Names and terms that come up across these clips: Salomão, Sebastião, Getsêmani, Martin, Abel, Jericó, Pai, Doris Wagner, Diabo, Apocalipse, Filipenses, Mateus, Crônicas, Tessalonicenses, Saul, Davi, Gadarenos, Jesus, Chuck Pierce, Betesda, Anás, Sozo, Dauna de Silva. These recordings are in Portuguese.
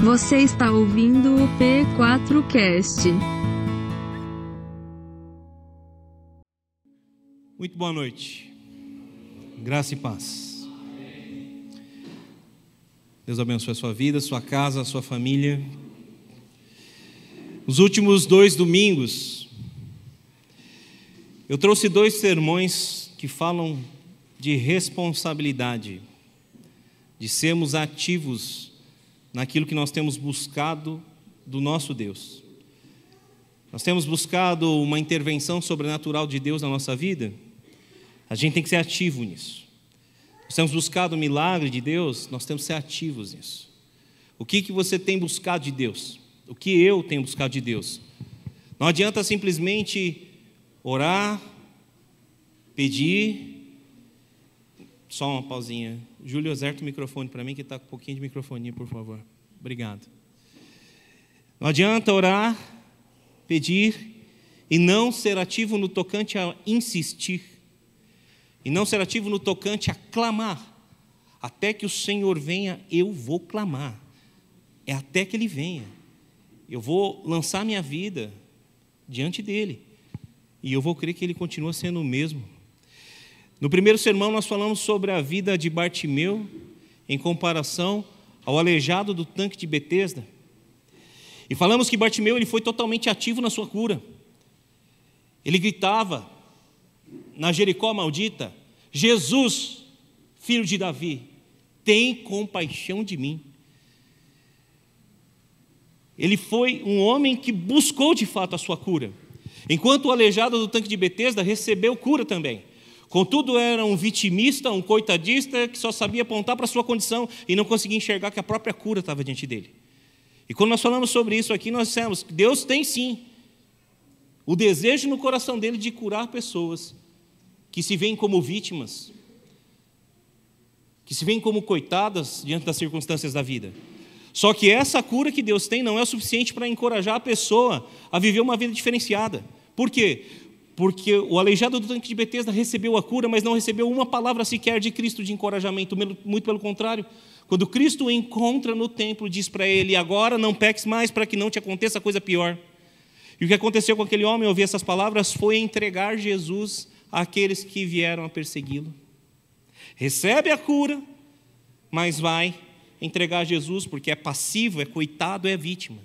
Você está ouvindo o P4Cast. Muito boa noite. Graça e paz. Deus abençoe a sua vida, sua casa, a sua família. Nos últimos 2 domingos, eu trouxe 2 sermões que falam de responsabilidade, de sermos ativos naquilo que nós temos buscado do nosso Deus. Nós temos buscado uma intervenção sobrenatural de Deus na nossa vida, a gente tem que ser ativo nisso. Nós temos buscado o milagre de Deus, nós temos que ser ativos nisso. O que você tem buscado de Deus? O que eu tenho buscado de Deus? Não adianta simplesmente orar, pedir. Só uma pausinha. Júlio, acerta o microfone para mim, que está com um pouquinho de microfonia, por favor. Obrigado. Não adianta orar, pedir e não ser ativo no tocante a insistir. E não ser ativo no tocante a clamar. Até que o Senhor venha, eu vou clamar. É até que Ele venha. Eu vou lançar minha vida diante dEle. E eu vou crer que Ele continua sendo o mesmo. No primeiro sermão nós falamos sobre a vida de Bartimeu em comparação ao aleijado do tanque de Betesda. E falamos que Bartimeu ele foi totalmente ativo na sua cura. Ele gritava na Jericó maldita: Jesus, filho de Davi, tem compaixão de mim. Ele foi um homem que buscou de fato a sua cura. Enquanto o aleijado do tanque de Betesda recebeu cura também. Contudo, era um vitimista, um coitadista que só sabia apontar para a sua condição e não conseguia enxergar que a própria cura estava diante dele. E quando nós falamos sobre isso aqui, nós dissemos que Deus tem sim o desejo no coração dele de curar pessoas que se veem como vítimas, que se veem como coitadas diante das circunstâncias da vida. Só que essa cura que Deus tem não é o suficiente para encorajar a pessoa a viver uma vida diferenciada. Por quê? Porque o aleijado do tanque de Betesda recebeu a cura, mas não recebeu uma palavra sequer de Cristo de encorajamento, muito pelo contrário. Quando Cristo o encontra no templo, diz para ele: agora não peques mais para que não te aconteça coisa pior. E o que aconteceu com aquele homem ao ouvir essas palavras foi entregar Jesus àqueles que vieram a persegui-lo. Recebe a cura, mas vai entregar Jesus, porque é passivo, é coitado, é vítima.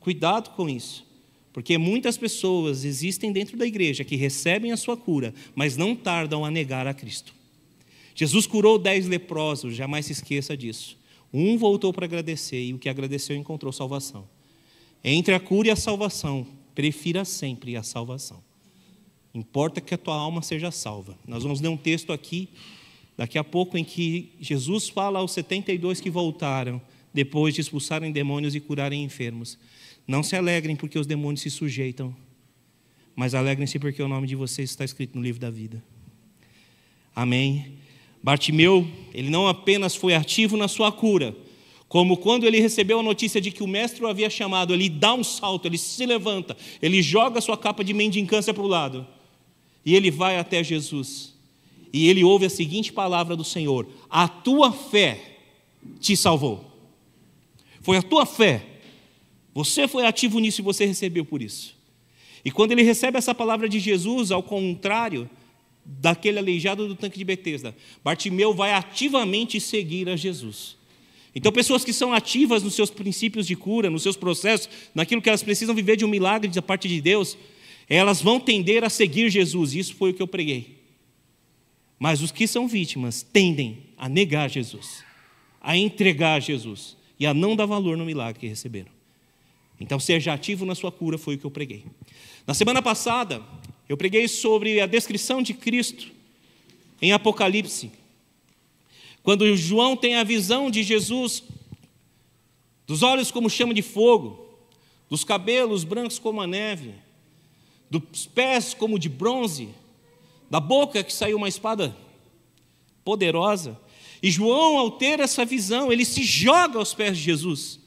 Cuidado com isso. Porque muitas pessoas existem dentro da igreja que recebem a sua cura, mas não tardam a negar a Cristo. Jesus curou 10 leprosos, jamais se esqueça disso. Um voltou para agradecer e o que agradeceu encontrou salvação. Entre a cura e a salvação, prefira sempre a salvação. Importa que a tua alma seja salva. Nós vamos ler um texto aqui, daqui a pouco, em que Jesus fala aos 72 que voltaram, depois de expulsarem demônios e curarem enfermos: não se alegrem porque os demônios se sujeitam, mas alegrem-se porque o nome de vocês está escrito no livro da vida. Amém. Bartimeu, ele não apenas foi ativo na sua cura, como quando ele recebeu a notícia de que o mestre o havia chamado, ele dá um salto, ele se levanta, ele joga a sua capa de mendicância para o lado, e ele vai até Jesus, e ele ouve a seguinte palavra do Senhor: a tua fé te salvou. Foi a tua fé. Você foi ativo nisso e você recebeu por isso. E quando ele recebe essa palavra de Jesus, ao contrário daquele aleijado do tanque de Betesda, Bartimeu vai ativamente seguir a Jesus. Então, pessoas que são ativas nos seus princípios de cura, nos seus processos, naquilo que elas precisam viver de um milagre da parte de Deus, elas vão tender a seguir Jesus. Isso foi o que eu preguei. Mas os que são vítimas tendem a negar Jesus, a entregar Jesus e a não dar valor no milagre que receberam. Então, seja ativo na sua cura, foi o que eu preguei. Na semana passada, eu preguei sobre a descrição de Cristo em Apocalipse. Quando João tem a visão de Jesus, dos olhos como chama de fogo, dos cabelos brancos como a neve, dos pés como de bronze, da boca que saiu uma espada poderosa. E João, ao ter essa visão, ele se joga aos pés de Jesus.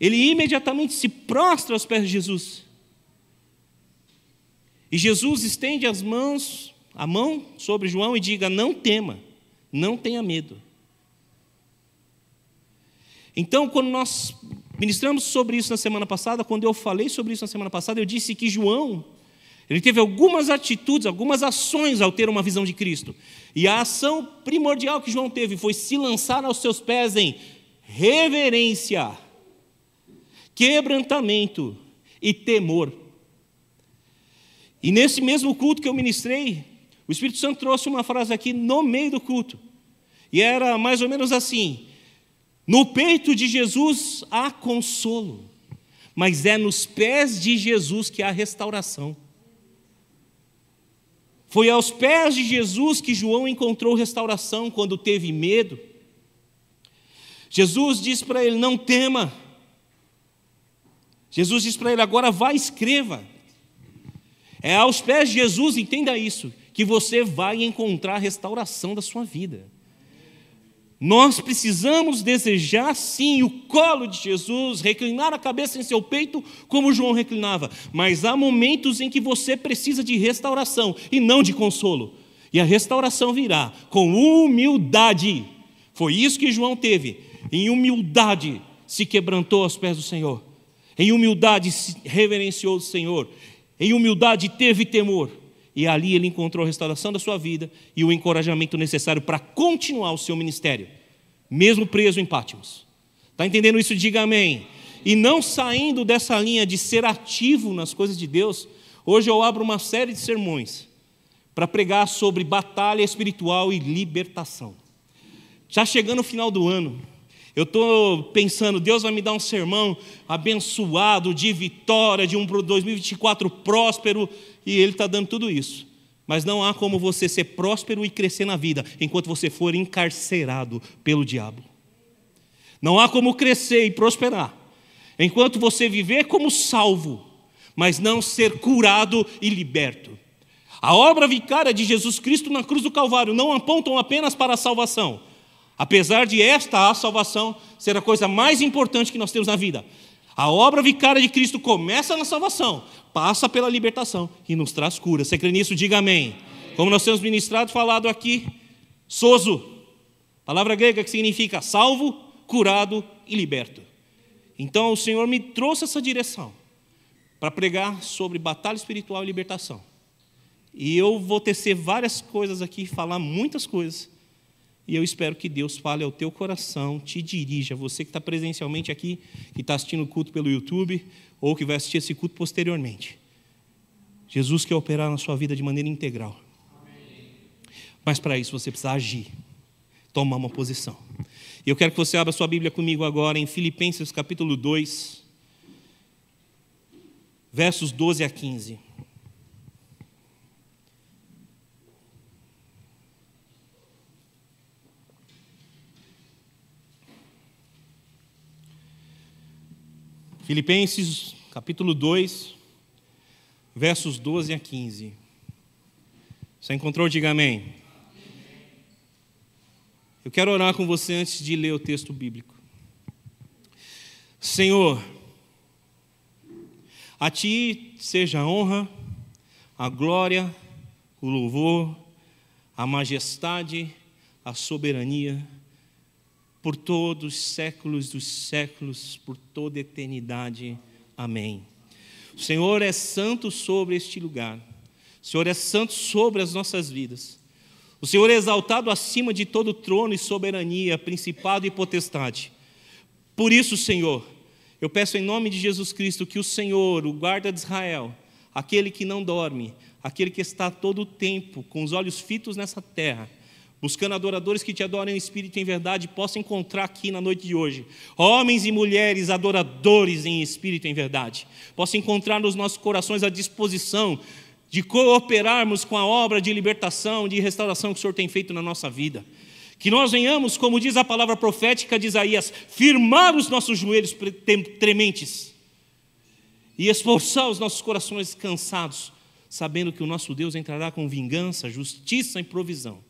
Ele imediatamente se prostra aos pés de Jesus. E Jesus estende as mãos, a mão sobre João e diga: não tema, não tenha medo. Então, quando nós ministramos sobre isso na semana passada, quando eu falei sobre isso na semana passada, eu disse que João, ele teve algumas atitudes, algumas ações ao ter uma visão de Cristo. E a ação primordial que João teve foi se lançar aos seus pés em reverência, quebrantamento e temor. E nesse mesmo culto que eu ministrei, o Espírito Santo trouxe uma frase aqui no meio do culto. E era mais ou menos assim: no peito de Jesus há consolo, mas é nos pés de Jesus que há restauração. Foi aos pés de Jesus que João encontrou restauração quando teve medo. Jesus disse para ele: não tema. Jesus disse para ele: agora vá e escreva. É aos pés de Jesus, entenda isso, que você vai encontrar a restauração da sua vida. Nós precisamos desejar, sim, o colo de Jesus, reclinar a cabeça em seu peito, como João reclinava. Mas há momentos em que você precisa de restauração e não de consolo. E a restauração virá com humildade. Foi isso que João teve. Em humildade se quebrantou aos pés do Senhor. Em humildade se reverenciou o Senhor. Em humildade teve temor. E ali ele encontrou a restauração da sua vida e o encorajamento necessário para continuar o seu ministério, mesmo preso em Pátimos. Está entendendo isso? Diga amém. E não saindo dessa linha de ser ativo nas coisas de Deus, hoje eu abro uma série de sermões para pregar sobre batalha espiritual e libertação. Já chegando o final do ano, eu estou pensando, Deus vai me dar um sermão abençoado, de vitória, de um 2024 próspero, e Ele está dando tudo isso. Mas não há como você ser próspero e crescer na vida, enquanto você for encarcerado pelo diabo. Não há como crescer e prosperar, enquanto você viver como salvo, mas não ser curado e liberto. A obra vicária de Jesus Cristo na cruz do Calvário não apontam apenas para a salvação, apesar de esta, a salvação, ser a coisa mais importante que nós temos na vida. A obra vicária de Cristo começa na salvação, passa pela libertação e nos traz cura. Você crê nisso? Diga amém. Amém. Como nós temos ministrado e falado aqui, sozo, palavra grega que significa salvo, curado e liberto. Então o Senhor me trouxe essa direção para pregar sobre batalha espiritual e libertação. E eu vou tecer várias coisas aqui, falar muitas coisas. E eu espero que Deus fale ao teu coração, te dirija. Você que está presencialmente aqui, que está assistindo o culto pelo YouTube, ou que vai assistir esse culto posteriormente. Jesus quer operar na sua vida de maneira integral. Amém. Mas para isso você precisa agir, tomar uma posição. E eu quero que você abra sua Bíblia comigo agora em Filipenses capítulo 2, versos 12 a 15. Filipenses, capítulo 2, versos 12 a 15. Você encontrou? Diga amém. Amém. Eu quero orar com você antes de ler o texto bíblico. Senhor, a Ti seja a honra, a glória, o louvor, a majestade, a soberania, por todos os séculos dos séculos, por toda a eternidade. Amém. O Senhor é santo sobre este lugar. O Senhor é santo sobre as nossas vidas. O Senhor é exaltado acima de todo trono e soberania, principado e potestade. Por isso, Senhor, eu peço em nome de Jesus Cristo que o Senhor, o guarda de Israel, aquele que não dorme, aquele que está todo o tempo com os olhos fitos nessa terra, buscando adoradores que te adorem em espírito e em verdade, possa encontrar aqui na noite de hoje homens e mulheres adoradores em espírito e em verdade, possa encontrar nos nossos corações a disposição de cooperarmos com a obra de libertação, de restauração que o Senhor tem feito na nossa vida. Que nós venhamos, como diz a palavra profética de Isaías, firmar os nossos joelhos trementes e esforçar os nossos corações cansados, sabendo que o nosso Deus entrará com vingança, justiça e provisão.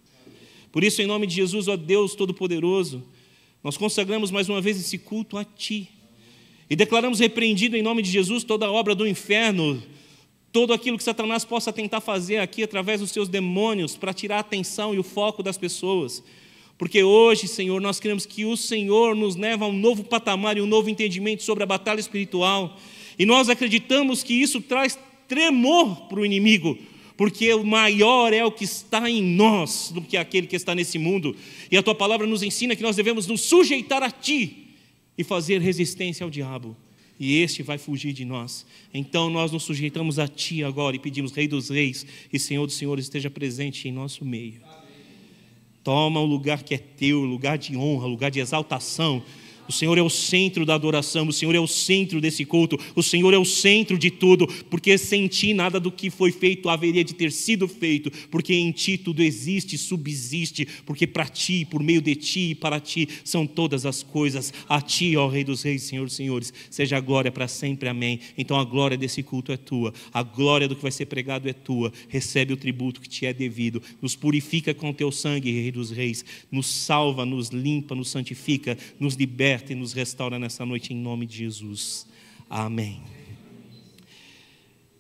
Por isso, em nome de Jesus, ó Deus Todo-Poderoso, nós consagramos mais uma vez esse culto a Ti. E declaramos repreendido em nome de Jesus toda a obra do inferno, todo aquilo que Satanás possa tentar fazer aqui através dos seus demônios para tirar a atenção e o foco das pessoas. Porque hoje, Senhor, nós queremos que o Senhor nos leve a um novo patamar e um novo entendimento sobre a batalha espiritual. E nós acreditamos que isso traz tremor para o inimigo, porque o maior é o que está em nós do que aquele que está nesse mundo. E a Tua palavra nos ensina que nós devemos nos sujeitar a Ti e fazer resistência ao diabo. E este vai fugir de nós. Então nós nos sujeitamos a Ti agora e pedimos, Rei dos Reis e Senhor dos Senhores, esteja presente em nosso meio. Toma o lugar que é Teu, lugar de honra, lugar de exaltação. O Senhor é o centro da adoração, o Senhor é o centro desse culto, o Senhor é o centro de tudo, porque sem Ti nada do que foi feito haveria de ter sido feito, porque em Ti tudo existe, subsiste, porque para Ti, por meio de Ti e para Ti são todas as coisas. A Ti, ó Rei dos Reis, Senhor dos Senhores, seja a glória para sempre, amém. Então a glória desse culto é Tua, a glória do que vai ser pregado é Tua, recebe o tributo que Te é devido, nos purifica com o Teu sangue, Rei dos Reis, nos salva, nos limpa, nos santifica, nos liberta e nos restaura nessa noite em nome de Jesus, amém.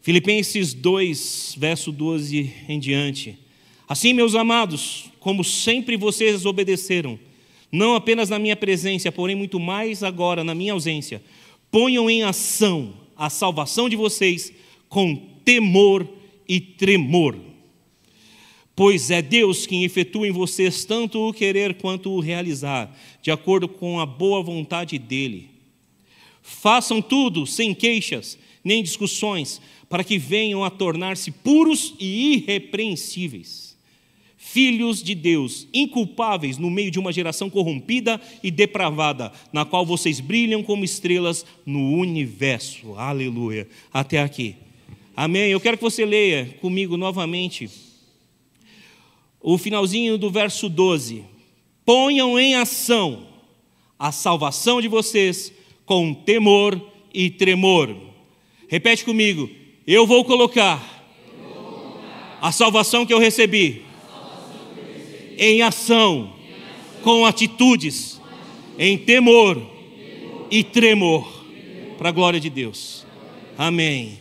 Filipenses 2, verso 12 em diante. Assim, meus amados, como sempre vocês obedeceram, não apenas na minha presença, porém muito mais agora na minha ausência, ponham em ação a salvação de vocês com temor e tremor, pois é Deus quem efetua em vocês tanto o querer quanto o realizar, de acordo com a boa vontade dEle. Façam tudo sem queixas nem discussões, para que venham a tornar-se puros e irrepreensíveis, filhos de Deus, inculpáveis no meio de uma geração corrompida e depravada, na qual vocês brilham como estrelas no universo. Aleluia. Até aqui. Amém. Eu quero que você leia comigo novamente o finalzinho do verso 12. Ponham em ação a salvação de vocês com temor e tremor. Repete comigo. Eu vou colocar a salvação que eu recebi em ação, com atitudes, em temor e tremor, para a glória de Deus. Amém.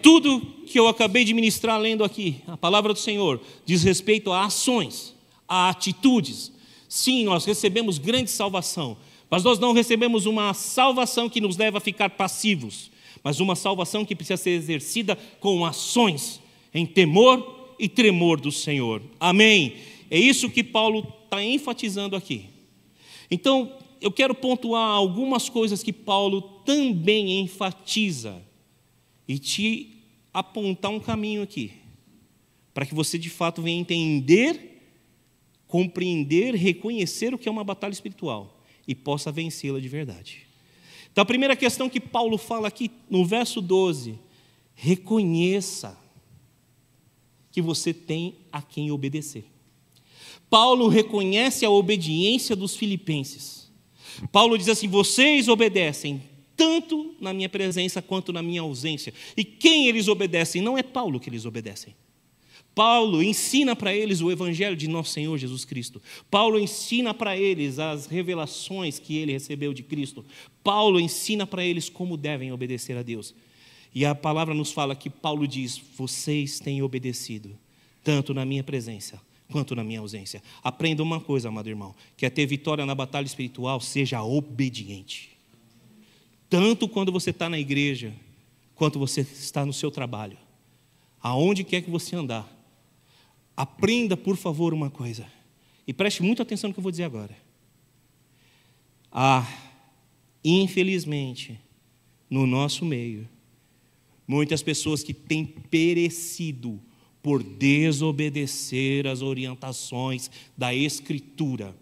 Tudo que eu acabei de ministrar lendo aqui, a palavra do Senhor, diz respeito a ações, a atitudes. Sim, nós recebemos grande salvação, mas nós não recebemos uma salvação que nos leva a ficar passivos, mas uma salvação que precisa ser exercida com ações, em temor e tremor do Senhor. Amém? É isso que Paulo está enfatizando aqui. Então, eu quero pontuar algumas coisas que Paulo também enfatiza e te apontar um caminho aqui, para que você de fato venha entender, compreender, reconhecer o que é uma batalha espiritual e possa vencê-la de verdade. Então a primeira questão que Paulo fala aqui no verso 12, reconheça que você tem a quem obedecer. Paulo reconhece a obediência dos filipenses. Paulo diz assim, vocês obedecem tanto na minha presença quanto na minha ausência. E quem eles obedecem? Não é Paulo que eles obedecem. Paulo ensina para eles o evangelho de nosso Senhor Jesus Cristo. Paulo ensina para eles as revelações que ele recebeu de Cristo. Paulo ensina para eles como devem obedecer a Deus. E a palavra nos fala que Paulo diz, vocês têm obedecido, tanto na minha presença quanto na minha ausência. Aprenda uma coisa, amado irmão, que é ter vitória na batalha espiritual, seja obediente. Tanto quando você está na igreja, quanto você está no seu trabalho, aonde quer que você andar, aprenda, por favor, uma coisa, e preste muita atenção no que eu vou dizer agora. Infelizmente, no nosso meio, muitas pessoas que têm perecido por desobedecer as orientações da Escritura,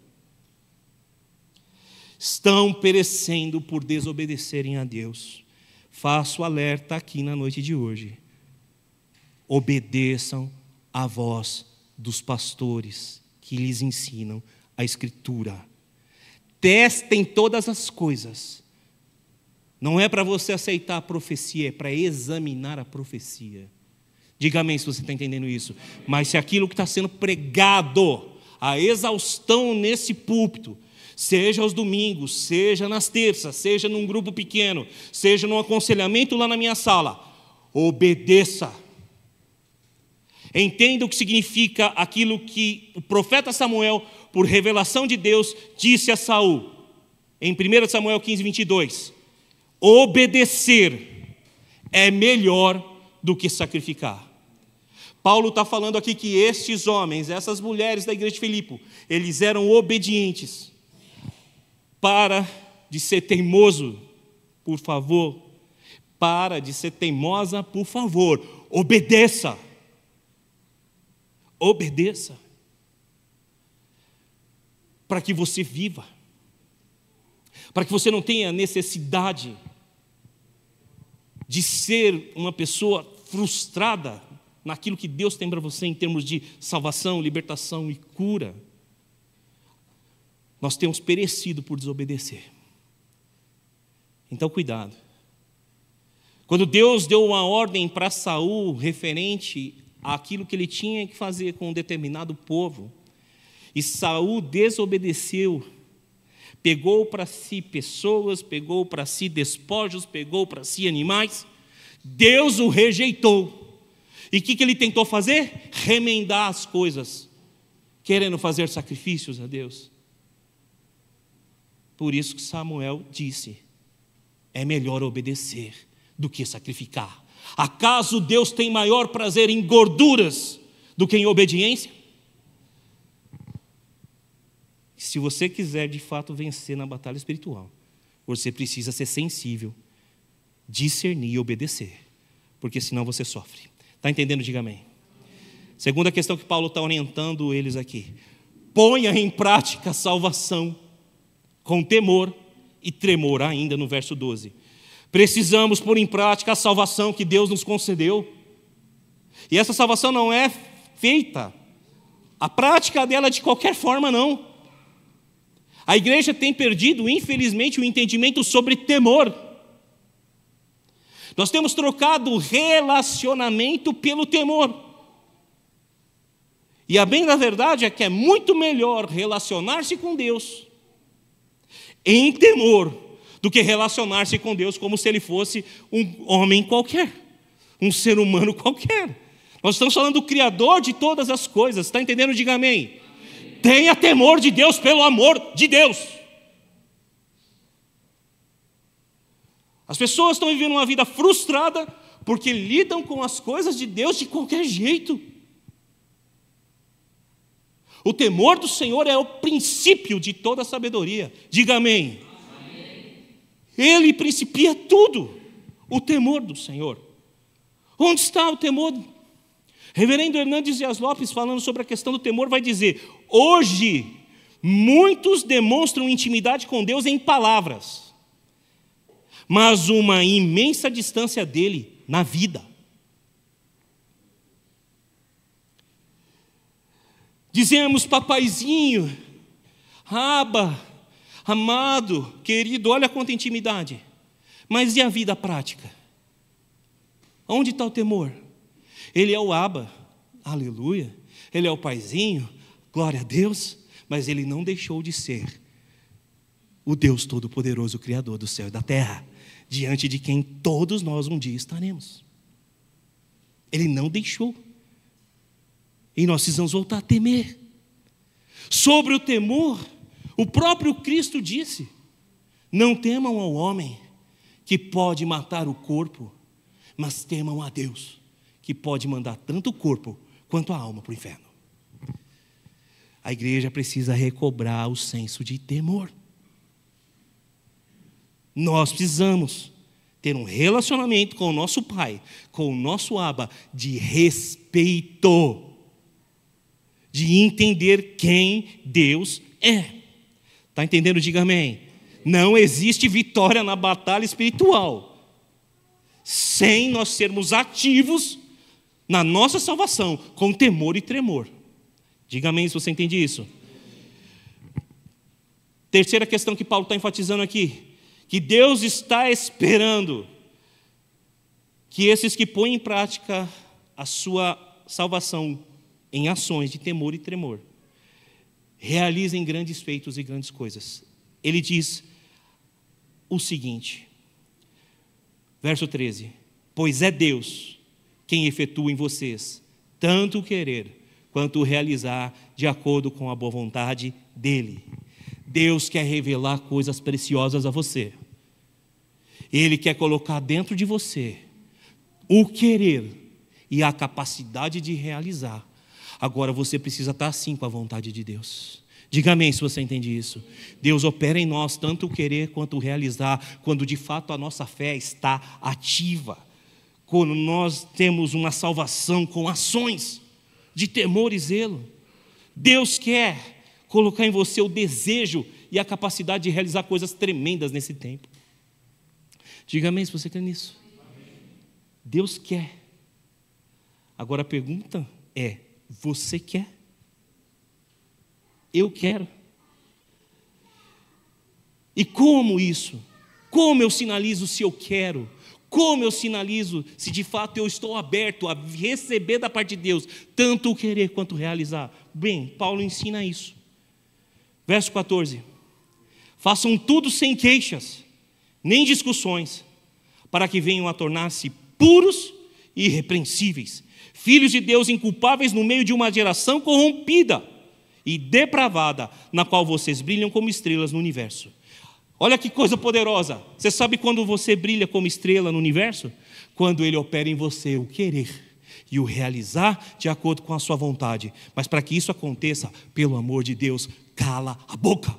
estão perecendo por desobedecerem a Deus. Faço alerta aqui na noite de hoje. Obedeçam a voz dos pastores que lhes ensinam a Escritura. Testem todas as coisas. Não é para você aceitar a profecia, é para examinar a profecia. Diga amém se você está entendendo isso. Mas se aquilo que está sendo pregado, a exaustão nesse púlpito, seja aos domingos, seja nas terças, seja num grupo pequeno, seja num aconselhamento lá na minha sala, obedeça. Entenda o que significa aquilo que o profeta Samuel, por revelação de Deus, disse a Saul, em 1 Samuel 15, 22, obedecer é melhor do que sacrificar. Paulo está falando aqui que estes homens, essas mulheres da igreja de Filipe, eles eram obedientes. Para de ser teimoso, por favor. Para de ser teimosa, por favor. Obedeça. Obedeça. Para que você viva. Para que você não tenha necessidade de ser uma pessoa frustrada naquilo que Deus tem para você em termos de salvação, libertação e cura. Nós temos perecido por desobedecer. Então, cuidado. Quando Deus deu uma ordem para Saul referente àquilo que ele tinha que fazer com um determinado povo, e Saul desobedeceu, pegou para si pessoas, pegou para si despojos, pegou para si animais, Deus o rejeitou. E o que ele tentou fazer? Remendar as coisas, querendo fazer sacrifícios a Deus. Por isso que Samuel disse, é melhor obedecer do que sacrificar. Acaso Deus tem maior prazer em gorduras do que em obediência? Se você quiser de fato vencer na batalha espiritual, você precisa ser sensível, discernir e obedecer, porque senão você sofre. Está entendendo? Diga amém. Segunda questão que Paulo está orientando eles aqui. Ponha em prática a salvação com temor e tremor, ainda no verso 12. Precisamos pôr em prática a salvação que Deus nos concedeu. E essa salvação não é feita, a prática dela de qualquer forma não. A igreja tem perdido, infelizmente, o entendimento sobre temor. Nós temos trocado relacionamento pelo temor. E a bem da verdade é que é muito melhor relacionar-se com Deus em temor do que relacionar-se com Deus como se ele fosse um homem qualquer, um ser humano qualquer. Nós estamos falando do Criador de todas as coisas. Está entendendo? Diga amém. Tenha temor de Deus pelo amor de Deus. As pessoas estão vivendo uma vida frustrada porque lidam com as coisas de Deus de qualquer jeito. O temor do Senhor é o princípio de toda a sabedoria. Diga amém. Amém. Ele principia tudo, o temor do Senhor. Onde está o temor? Reverendo Hernandes Dias Lopes, falando sobre a questão do temor, vai dizer, hoje muitos demonstram intimidade com Deus em palavras, mas uma imensa distância dele na vida. Dizemos, papaizinho, Abba, amado, querido, olha quanta intimidade. Mas e a vida prática? Onde está o temor? Ele é o Abba, aleluia. Ele é o paizinho, glória a Deus. Mas ele não deixou de ser o Deus Todo-Poderoso, Criador do céu e da terra, diante de quem todos nós um dia estaremos. Ele não deixou. E nós precisamos voltar a temer. Sobre o temor, o próprio Cristo disse, não temam ao homem que pode matar o corpo, mas temam a Deus, que pode mandar tanto o corpo quanto a alma para o inferno. A igreja precisa recobrar o senso de temor. Nós precisamos ter um relacionamento com o nosso Pai, com o nosso Abba, de respeito, de entender quem Deus é. Está entendendo? Diga amém. Não existe vitória na batalha espiritual sem nós sermos ativos na nossa salvação, com temor e tremor. Diga amém se você entende isso. Terceira questão que Paulo está enfatizando aqui, que Deus está esperando que esses que põem em prática a sua salvação em ações de temor e tremor realizem grandes feitos e grandes coisas. Ele diz o seguinte, verso 13, pois é Deus quem efetua em vocês tanto o querer quanto o realizar de acordo com a boa vontade dEle. Deus quer revelar coisas preciosas a você. Ele quer colocar dentro de você o querer e a capacidade de realizar. Agora você precisa estar assim com a vontade de Deus. Diga amém se você entende isso. Deus opera em nós tanto o querer quanto o realizar, quando de fato a nossa fé está ativa. Quando nós temos uma salvação com ações de temor e zelo. Deus quer colocar em você o desejo e a capacidade de realizar coisas tremendas nesse tempo. Diga amém se você crê nisso. Amém. Deus quer. Agora a pergunta é, você quer? Eu quero. E como isso? Como eu sinalizo se eu quero? Como eu sinalizo se de fato eu estou aberto a receber da parte de Deus, tanto o querer quanto o realizar? Bem, Paulo ensina isso. Verso 14. Façam tudo sem queixas, nem discussões, para que venham a tornar-se puros e irrepreensíveis, filhos de Deus inculpáveis no meio de uma geração corrompida e depravada, na qual vocês brilham como estrelas no universo. Olha que coisa poderosa! Você sabe quando você brilha como estrela no universo? Quando Ele opera em você o querer e o realizar de acordo com a sua vontade. Mas para que isso aconteça, pelo amor de Deus, cala a boca.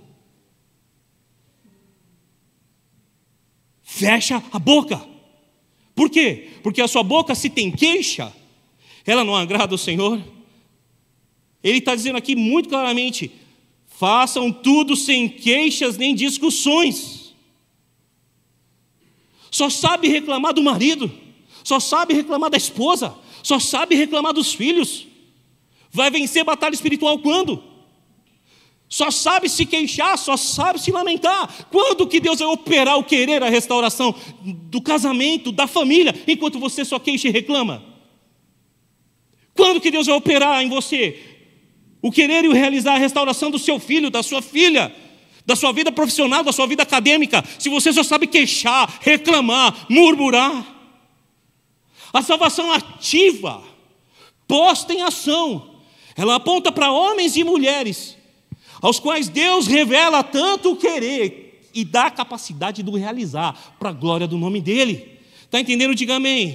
Fecha a boca. Por quê? Porque a sua boca, se tem queixa, ela não agrada ao Senhor. Ele está dizendo aqui muito claramente, façam tudo sem queixas nem discussões. Só sabe reclamar do marido, só sabe reclamar da esposa, só sabe reclamar dos filhos. Vai vencer batalha espiritual quando? Só sabe se queixar, só sabe se lamentar. Quando que Deus vai operar o querer, a restauração do casamento, da família, enquanto você só queixa e reclama? Quando que Deus vai operar em você o querer e o realizar a restauração do seu filho, da sua filha, da sua vida profissional, da sua vida acadêmica, se você só sabe queixar, reclamar, murmurar? A salvação ativa, posta em ação, ela aponta para homens e mulheres aos quais Deus revela tanto o querer e dá a capacidade do realizar para a glória do nome dEle. Está entendendo? Diga amém.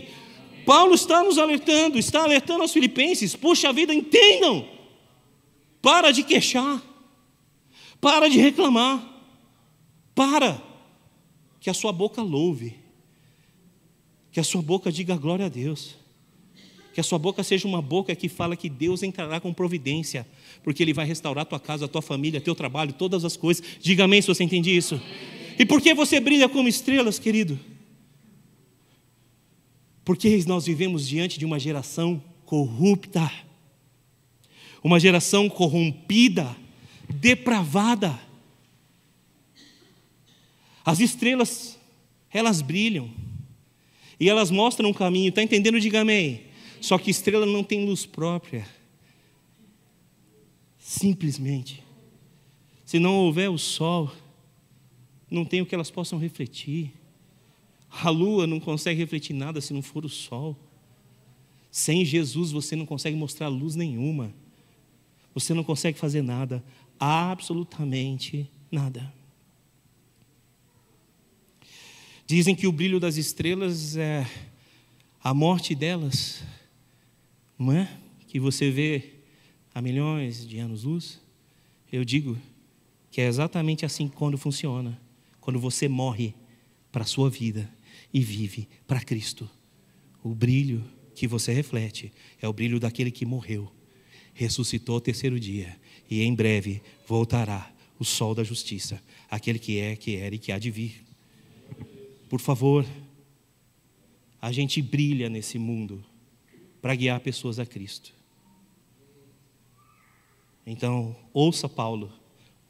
Amém. Paulo está nos alertando, está alertando aos filipenses. Puxa vida, entendam. Para de queixar. Para de reclamar. Para que a sua boca louve. Que a sua boca diga glória a Deus. Que a sua boca seja uma boca que fala que Deus entrará com providência, porque Ele vai restaurar a tua casa, a tua família, teu trabalho, todas as coisas. Diga amém se você entende isso. Amém. E por que você brilha como estrelas, querido? Porque nós vivemos diante de uma geração corrupta, uma geração corrompida, depravada. As estrelas, elas brilham e elas mostram um caminho. Está entendendo? Diga amém. Só que estrela não tem luz própria. Simplesmente. Se não houver o sol, não tem o que elas possam refletir. A lua não consegue refletir nada se não for o sol. Sem Jesus você não consegue mostrar luz nenhuma. Você não consegue fazer nada, absolutamente nada. Dizem que o brilho das estrelas é a morte delas, não é? Que você vê há milhões de anos-luz. Eu digo que é exatamente assim quando funciona. Quando você morre para a sua vida e vive para Cristo, o brilho que você reflete é o brilho daquele que morreu, ressuscitou ao terceiro dia e em breve voltará o sol da justiça, aquele que é, que era e que há de vir. Por favor, a gente brilha nesse mundo para guiar pessoas a Cristo. Então, ouça Paulo,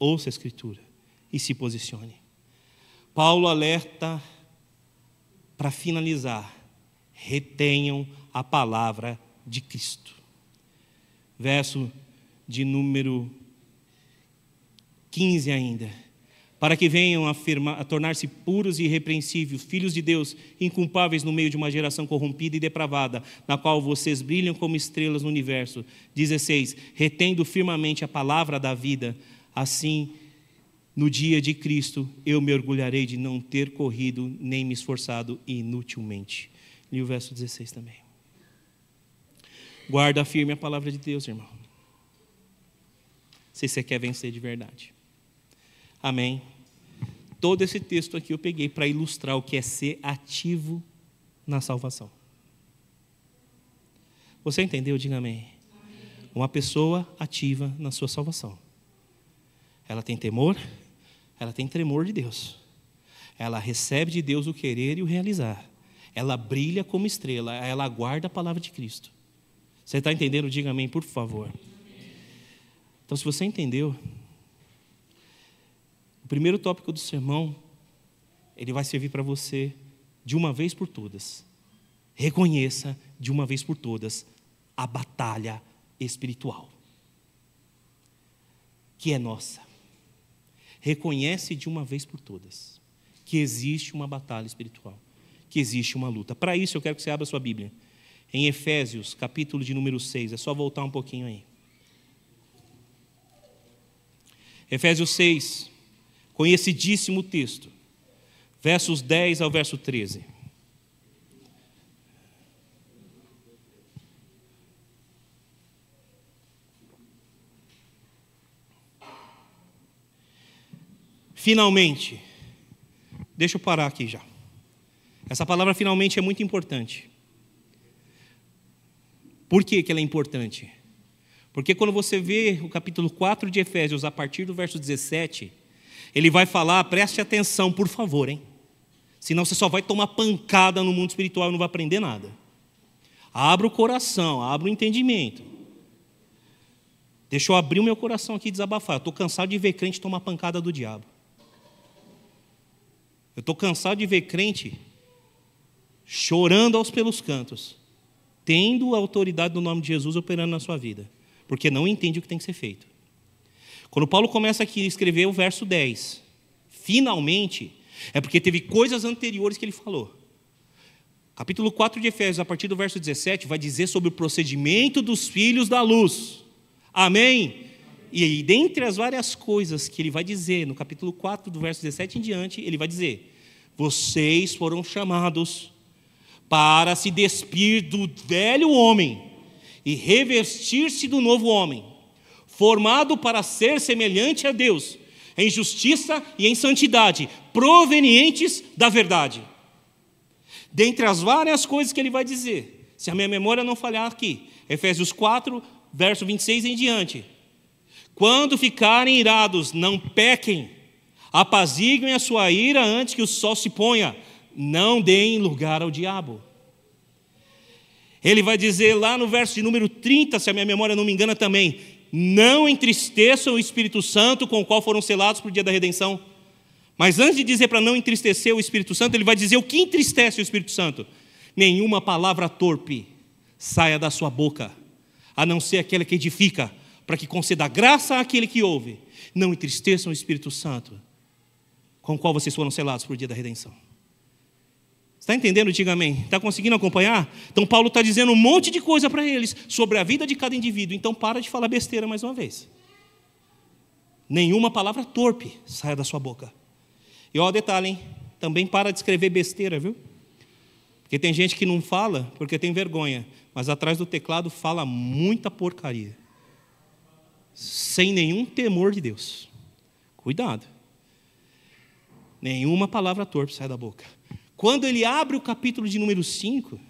ouça a Escritura e se posicione. Paulo alerta para finalizar: retenham a palavra de Cristo. Verso de número 15 ainda. para que venham a tornar-se puros e irrepreensíveis, filhos de Deus, inculpáveis no meio de uma geração corrompida e depravada, na qual vocês brilham como estrelas no universo. 16. Retendo firmemente a palavra da vida, assim, no dia de Cristo, eu me orgulharei de não ter corrido nem me esforçado inutilmente. E o verso 16 também. Guarda firme a palavra de Deus, irmão, se você quer vencer de verdade. Amém? Todo esse texto aqui eu peguei para ilustrar o que é ser ativo na salvação. Você entendeu? Diga amém. Amém. Uma pessoa ativa na sua salvação. Ela tem temor, ela tem tremor de Deus. Ela recebe de Deus o querer e o realizar. Ela brilha como estrela, ela guarda a palavra de Cristo. Você está entendendo? Diga amém, por favor. Então, se você entendeu... O primeiro tópico do sermão, ele vai servir para você de uma vez por todas. Reconheça de uma vez por todas a batalha espiritual, que é nossa. Reconhece de uma vez por todas que existe uma batalha espiritual, que existe uma luta. Para isso eu quero que você abra sua Bíblia. Em Efésios, capítulo de número 6, é só voltar um pouquinho aí. Efésios 6. Conhecidíssimo texto, versos 10 ao verso 13. Finalmente, deixa eu parar aqui já. Essa palavra finalmente é muito importante. Por que que ela é importante? Porque quando você vê o capítulo 4 de Efésios, a partir do verso 17... Ele vai falar, preste atenção, por favor, hein? Senão você só vai tomar pancada no mundo espiritual e não vai aprender nada. Abra o coração, abra o entendimento. Deixa eu abrir o meu coração aqui e desabafar. Eu estou cansado de ver crente tomar pancada do diabo. Eu estou cansado de ver crente chorando aos pelos cantos, tendo a autoridade do nome de Jesus operando na sua vida, porque não entende o que tem que ser feito. Quando Paulo começa aqui a escrever o verso 10, finalmente, é porque teve coisas anteriores que ele falou. Capítulo 4 de Efésios, a partir do verso 17, vai dizer sobre o procedimento dos filhos da luz. Amém? E dentre as várias coisas que ele vai dizer, no capítulo 4, do verso 17 em diante, ele vai dizer, vocês foram chamados para se despir do velho homem e revestir-se do novo homem, formado para ser semelhante a Deus, em justiça e em santidade, provenientes da verdade. Dentre as várias coisas que ele vai dizer, se a minha memória não falhar aqui, Efésios 4, verso 26 em diante. Quando ficarem irados, não pequem, apaziguem a sua ira antes que o sol se ponha, não deem lugar ao diabo. Ele vai dizer lá no verso de número 30, se a minha memória não me engana também, não entristeçam o Espírito Santo com o qual foram selados para o dia da redenção. Mas antes de dizer para não entristecer o Espírito Santo, ele vai dizer o que entristece o Espírito Santo. Nenhuma palavra torpe saia da sua boca, a não ser aquela que edifica, para que conceda graça àquele que ouve. Não entristeçam o Espírito Santo com o qual vocês foram selados para o dia da redenção. Está entendendo? Diga amém. Está conseguindo acompanhar? Então Paulo está dizendo um monte de coisa para eles sobre a vida de cada indivíduo. Então para de falar besteira mais uma vez. Nenhuma palavra torpe saia da sua boca. E olha o detalhe, hein? Também para de escrever besteira, viu? Porque tem gente que não fala porque tem vergonha, mas atrás do teclado fala muita porcaria, sem nenhum temor de Deus. Cuidado. Nenhuma palavra torpe saia da boca. Quando ele abre o capítulo de número 5,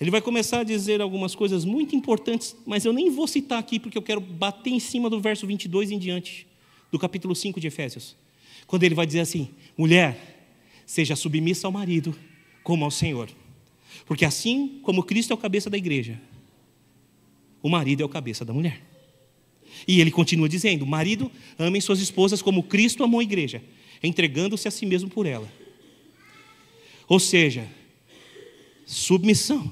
ele vai começar a dizer algumas coisas muito importantes, mas eu nem vou citar aqui, porque eu quero bater em cima do verso 22 em diante, do capítulo 5 de Efésios. Quando ele vai dizer assim, mulher, seja submissa ao marido, como ao Senhor. Porque assim como Cristo é o cabeça da igreja, o marido é o cabeça da mulher. E ele continua dizendo, marido, amem suas esposas como Cristo amou a igreja, entregando-se a si mesmo por ela. Ou seja, submissão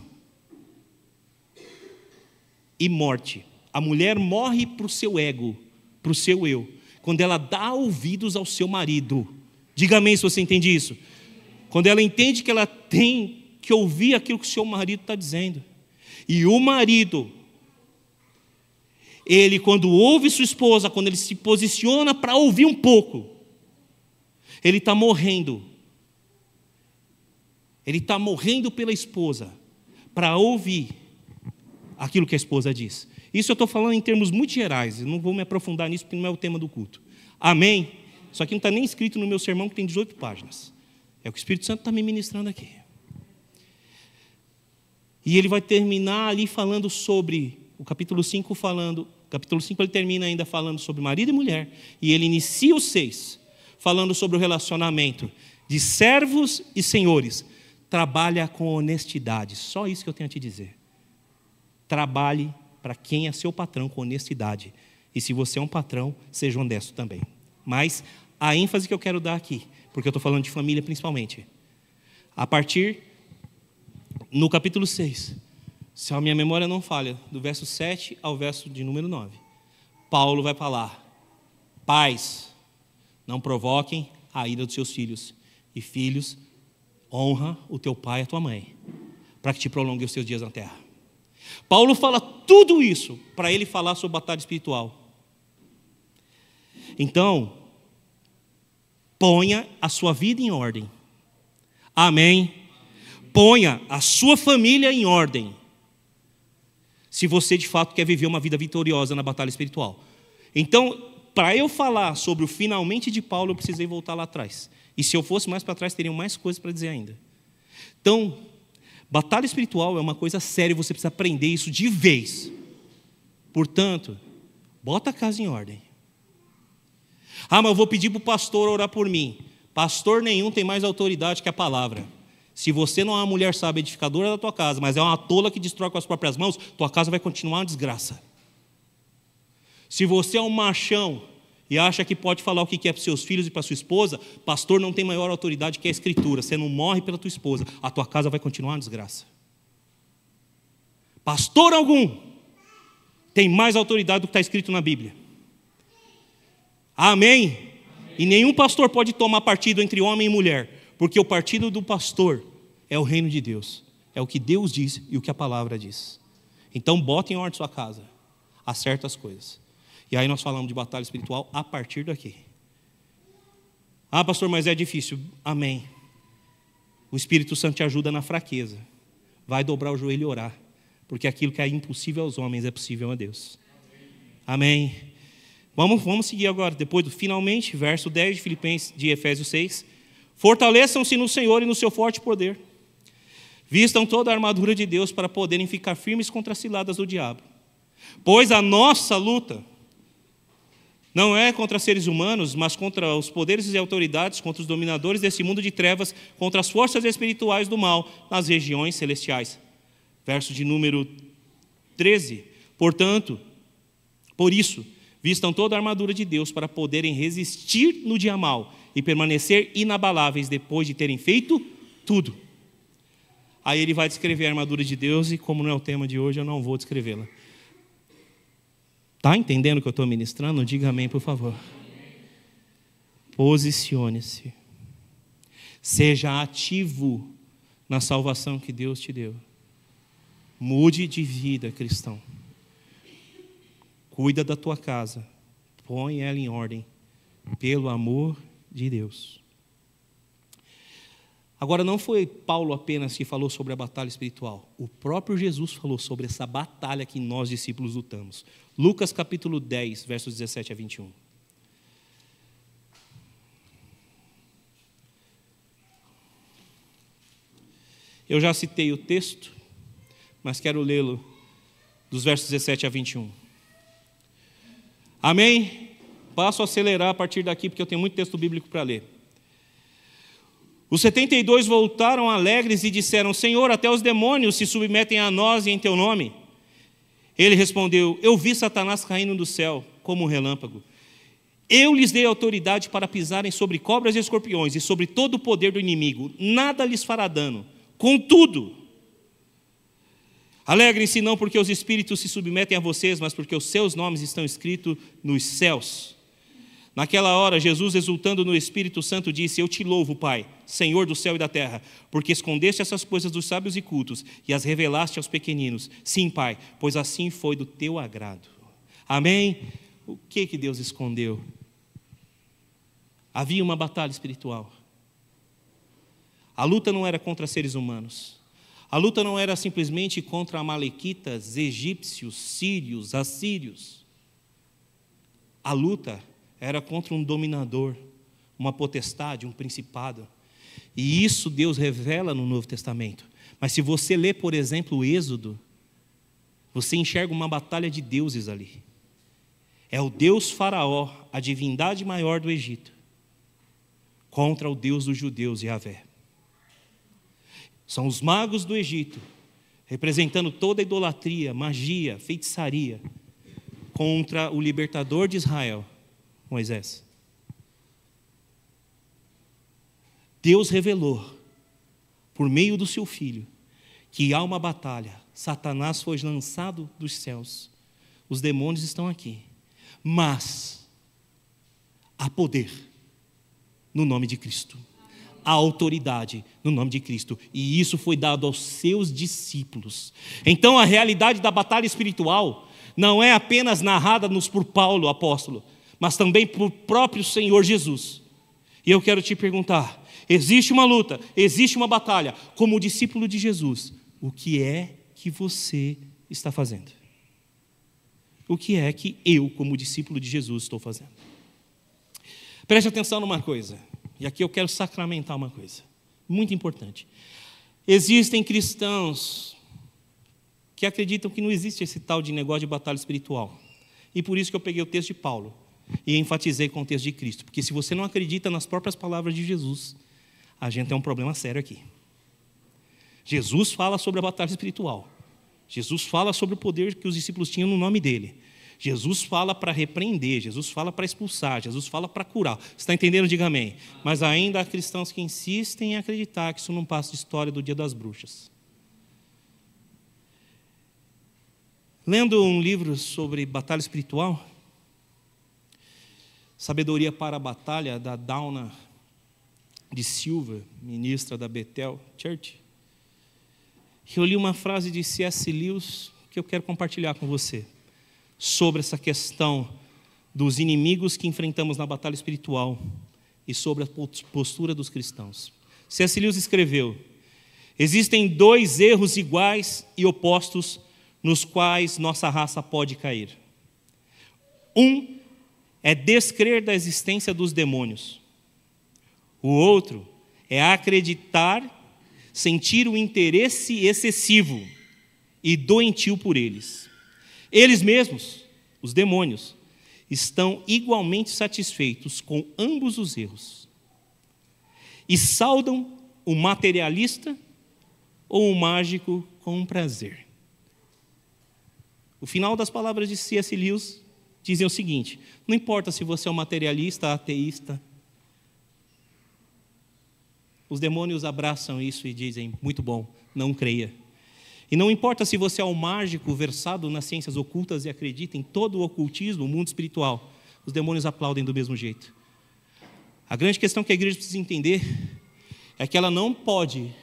e morte. A mulher morre para o seu ego, para o seu eu, quando ela dá ouvidos ao seu marido. Diga amém se você entende isso. Quando ela entende que ela tem que ouvir aquilo que o seu marido está dizendo. E o marido, ele quando ouve sua esposa, quando ele se posiciona para ouvir um pouco, ele está morrendo. Ele está morrendo pela esposa, para ouvir aquilo que a esposa diz. Isso eu estou falando em termos muito gerais, eu não vou me aprofundar nisso, porque não é o tema do culto. Amém? Isso aqui não está nem escrito no meu sermão, que tem 18 páginas. É o que o Espírito Santo está me ministrando aqui. E ele vai terminar ali falando sobre, o capítulo 5 falando, o capítulo 5 ele termina ainda falando sobre marido e mulher, e ele inicia o 6, falando sobre o relacionamento de servos e senhores. Trabalha com honestidade, só isso que eu tenho a te dizer. Trabalhe para quem é seu patrão com honestidade. E se você é um patrão, seja honesto também. Mas a ênfase que eu quero dar aqui, porque eu estou falando de família principalmente. A partir, no capítulo 6, se a minha memória não falha, do verso 7 ao verso de número 9, Paulo vai falar: pais, não provoquem a ira dos seus filhos, e filhos, honra o teu pai e a tua mãe, para que te prolongue os teus dias na terra. Paulo fala tudo isso para ele falar sobre batalha espiritual. Então, ponha a sua vida em ordem. Amém? Ponha a sua família em ordem. Se você de fato quer viver uma vida vitoriosa na batalha espiritual. Então, para eu falar sobre o finalmente de Paulo, eu precisei voltar lá atrás. E se eu fosse mais para trás, teriam mais coisas para dizer ainda. Então, batalha espiritual é uma coisa séria, você precisa aprender isso de vez. Portanto, bota a casa em ordem. Ah, mas eu vou pedir para o pastor orar por mim. Pastor nenhum tem mais autoridade que a palavra. Se você não é uma mulher sábia edificadora da tua casa, mas é uma tola que destrói com as próprias mãos, tua casa vai continuar uma desgraça. Se você é um machão e acha que pode falar o que quer para seus filhos e para sua esposa, pastor não tem maior autoridade que a escritura. Você não morre pela tua esposa, a tua casa vai continuar uma desgraça. Pastor algum tem mais autoridade do que está escrito na Bíblia. Amém? Amém? E nenhum pastor pode tomar partido entre homem e mulher, porque o partido do pastor é o reino de Deus, é o que Deus diz e o que a palavra diz. Então bota em ordem sua casa, acerta as coisas. E aí nós falamos de batalha espiritual a partir daqui. Ah, pastor, mas é difícil. Amém. O Espírito Santo te ajuda na fraqueza. Vai dobrar o joelho e orar. Porque aquilo que é impossível aos homens é possível a Deus. Amém. Vamos seguir agora, depois do finalmente, verso 10 de Filipenses, de Efésios 6. Fortaleçam-se no Senhor e no seu forte poder. Vistam toda a armadura de Deus para poderem ficar firmes contra as ciladas do diabo. Pois a nossa luta não é contra seres humanos, mas contra os poderes e autoridades, contra os dominadores desse mundo de trevas, contra as forças espirituais do mal nas regiões celestiais. Verso de número 13. Portanto, por isso, vistam toda a armadura de Deus para poderem resistir no dia mal e permanecer inabaláveis depois de terem feito tudo. Aí ele vai descrever a armadura de Deus e, como não é o tema de hoje, eu não vou descrevê-la. Está entendendo o que eu estou ministrando? Diga amém, por favor. Posicione-se. Seja ativo na salvação que Deus te deu. Mude de vida, cristão. Cuida da tua casa. Põe ela em ordem. Pelo amor de Deus. Agora, não foi Paulo apenas que falou sobre a batalha espiritual. O próprio Jesus falou sobre essa batalha que nós, discípulos, lutamos. Lucas capítulo 10, versos 17 a 21. Eu já citei o texto, mas quero lê-lo dos versos 17 a 21. Amém? Passo a acelerar a partir daqui, porque eu tenho muito texto bíblico para ler. Os 72 voltaram alegres e disseram: Senhor, até os demônios se submetem a nós e em teu nome. Ele respondeu: eu vi Satanás caindo do céu como um relâmpago. Eu lhes dei autoridade para pisarem sobre cobras e escorpiões e sobre todo o poder do inimigo. Nada lhes fará dano. Contudo, alegrem-se não porque os espíritos se submetem a vocês, mas porque os seus nomes estão escritos nos céus. Naquela hora, Jesus, exultando no Espírito Santo, disse: eu te louvo, Pai, Senhor do céu e da terra, porque escondeste essas coisas dos sábios e cultos e as revelaste aos pequeninos. Sim, Pai, pois assim foi do teu agrado. Amém? O que Deus escondeu? Havia uma batalha espiritual. A luta não era contra seres humanos. A luta não era simplesmente contra amalequitas, egípcios, sírios, assírios. A luta era contra um dominador, uma potestade, um principado. E isso Deus revela no Novo Testamento. Mas se você lê, por exemplo, o Êxodo, você enxerga uma batalha de deuses ali. É o Deus Faraó, a divindade maior do Egito, contra o Deus dos judeus, Yahvé. São os magos do Egito, representando toda a idolatria, magia, feitiçaria, contra o libertador de Israel, Moisés. Deus revelou, por meio do seu filho, que há uma batalha. Satanás foi lançado dos céus. Os demônios estão aqui. Mas há poder no nome de Cristo. Há autoridade no nome de Cristo. E isso foi dado aos seus discípulos. Então a realidade da batalha espiritual não é apenas narrada-nos por Paulo, apóstolo, mas também por próprio Senhor Jesus. E eu quero te perguntar, existe uma luta, existe uma batalha. Como discípulo de Jesus, o que é que você está fazendo? O que é que eu, como discípulo de Jesus, estou fazendo? Preste atenção numa coisa, e aqui eu quero sacramentar uma coisa, muito importante. Existem cristãos que acreditam que não existe esse tal de negócio de batalha espiritual. E por isso que eu peguei o texto de Paulo e enfatizei com o texto de Cristo, porque se você não acredita nas próprias palavras de Jesus, a gente tem um problema sério aqui. Jesus fala sobre a batalha espiritual. Jesus fala sobre o poder que os discípulos tinham no nome dele. Jesus fala para repreender, Jesus fala para expulsar, Jesus fala para curar. Você está entendendo? Diga amém. Mas ainda há cristãos que insistem em acreditar que isso não passa de história do Dia das Bruxas. Lendo um livro sobre batalha espiritual, Sabedoria para a Batalha, da Dauna de Silva, ministra da Bethel Church, eu li uma frase de C.S. Lewis que eu quero compartilhar com você sobre essa questão dos inimigos que enfrentamos na batalha espiritual e sobre a postura dos cristãos. C.S. Lewis escreveu: existem dois erros iguais e opostos nos quais nossa raça pode cair. Um é descrer da existência dos demônios. O outro é acreditar, sentir o interesse excessivo e doentio por eles. Eles mesmos, os demônios, estão igualmente satisfeitos com ambos os erros e saudam o materialista ou o mágico com prazer. O final das palavras de C.S. Lewis dizem o seguinte: não importa se você é um materialista, ateísta, os demônios abraçam isso e dizem: muito bom, não creia. E não importa se você é um mágico versado nas ciências ocultas e acredita em todo o ocultismo, o mundo espiritual, os demônios aplaudem do mesmo jeito. A grande questão que a igreja precisa entender é que ela não pode,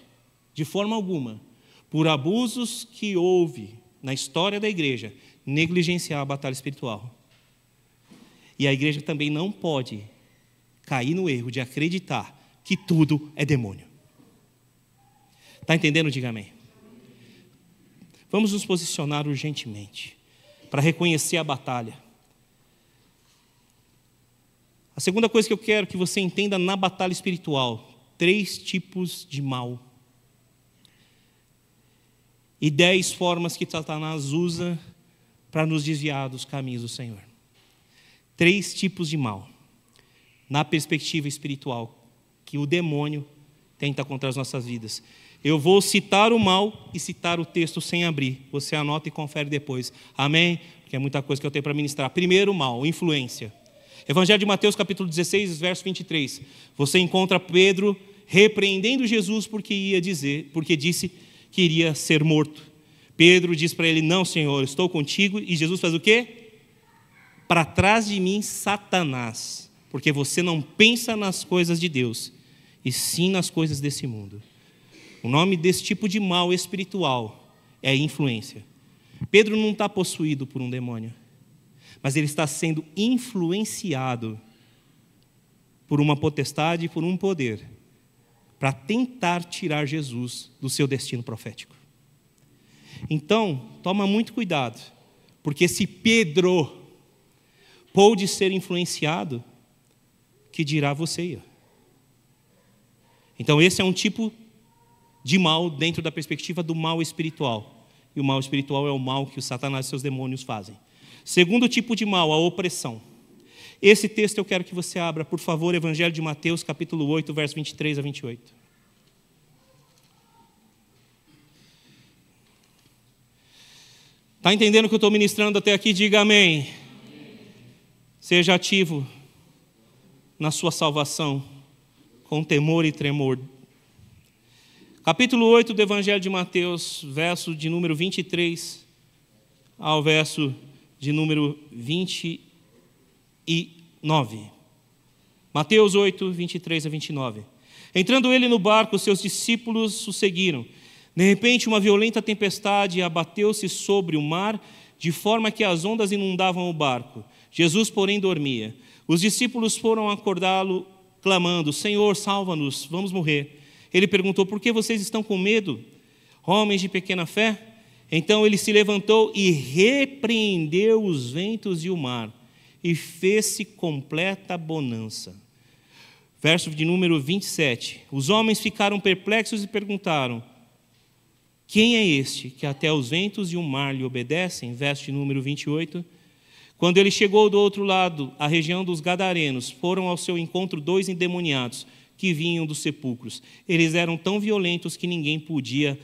de forma alguma, por abusos que houve na história da igreja, negligenciar a batalha espiritual. E a igreja também não pode cair no erro de acreditar que tudo é demônio. Está entendendo? Diga amém. Vamos nos posicionar urgentemente para reconhecer a batalha. A segunda coisa que eu quero que você entenda na batalha espiritual: três tipos de mal e 10 formas que Satanás usa para nos desviar dos caminhos do Senhor. 3 tipos de mal, na perspectiva espiritual, que o demônio tenta contra as nossas vidas. Eu vou citar o mal e citar o texto sem abrir. Você anota e confere depois. Amém? Porque é muita coisa que eu tenho para ministrar. Primeiro, o mal, influência. Evangelho de Mateus, capítulo 16, verso 23. Você encontra Pedro repreendendo Jesus porque disse que iria ser morto. Pedro diz para ele: não, Senhor, estou contigo. E Jesus faz o quê? Para trás de mim, Satanás, porque você não pensa nas coisas de Deus, e sim nas coisas desse mundo. O nome desse tipo de mal espiritual é influência. Pedro não está possuído por um demônio, mas ele está sendo influenciado por uma potestade e por um poder para tentar tirar Jesus do seu destino profético. Então, toma muito cuidado, porque se Pedro pôde ser influenciado, que dirá você e eu? Então, esse é um tipo de mal dentro da perspectiva do mal espiritual. E o mal espiritual é o mal que o Satanás e seus demônios fazem. Segundo tipo de mal, a opressão. Esse texto eu quero que você abra, por favor, Evangelho de Mateus, capítulo 8, verso 23 a 28. Está entendendo o que eu estou ministrando até aqui? Diga amém. Amém. Seja ativo na sua salvação, com temor e tremor. Capítulo 8 do Evangelho de Mateus, verso de número 23 ao verso de número 29. Mateus 8, 23 a 29. Entrando ele no barco, seus discípulos o seguiram. De repente, uma violenta tempestade abateu-se sobre o mar, de forma que as ondas inundavam o barco. Jesus, porém, dormia. Os discípulos foram acordá-lo, clamando: Senhor, salva-nos, vamos morrer. Ele perguntou: por que vocês estão com medo, homens de pequena fé? Então ele se levantou e repreendeu os ventos e o mar, e fez-se completa bonança. Verso de número 27. Os homens ficaram perplexos e perguntaram: quem é este que até os ventos e o mar lhe obedecem? Verso de número 28. Quando ele chegou do outro lado, à região dos Gadarenos, foram ao seu encontro dois endemoniados que vinham dos sepulcros. Eles eram tão violentos que ninguém podia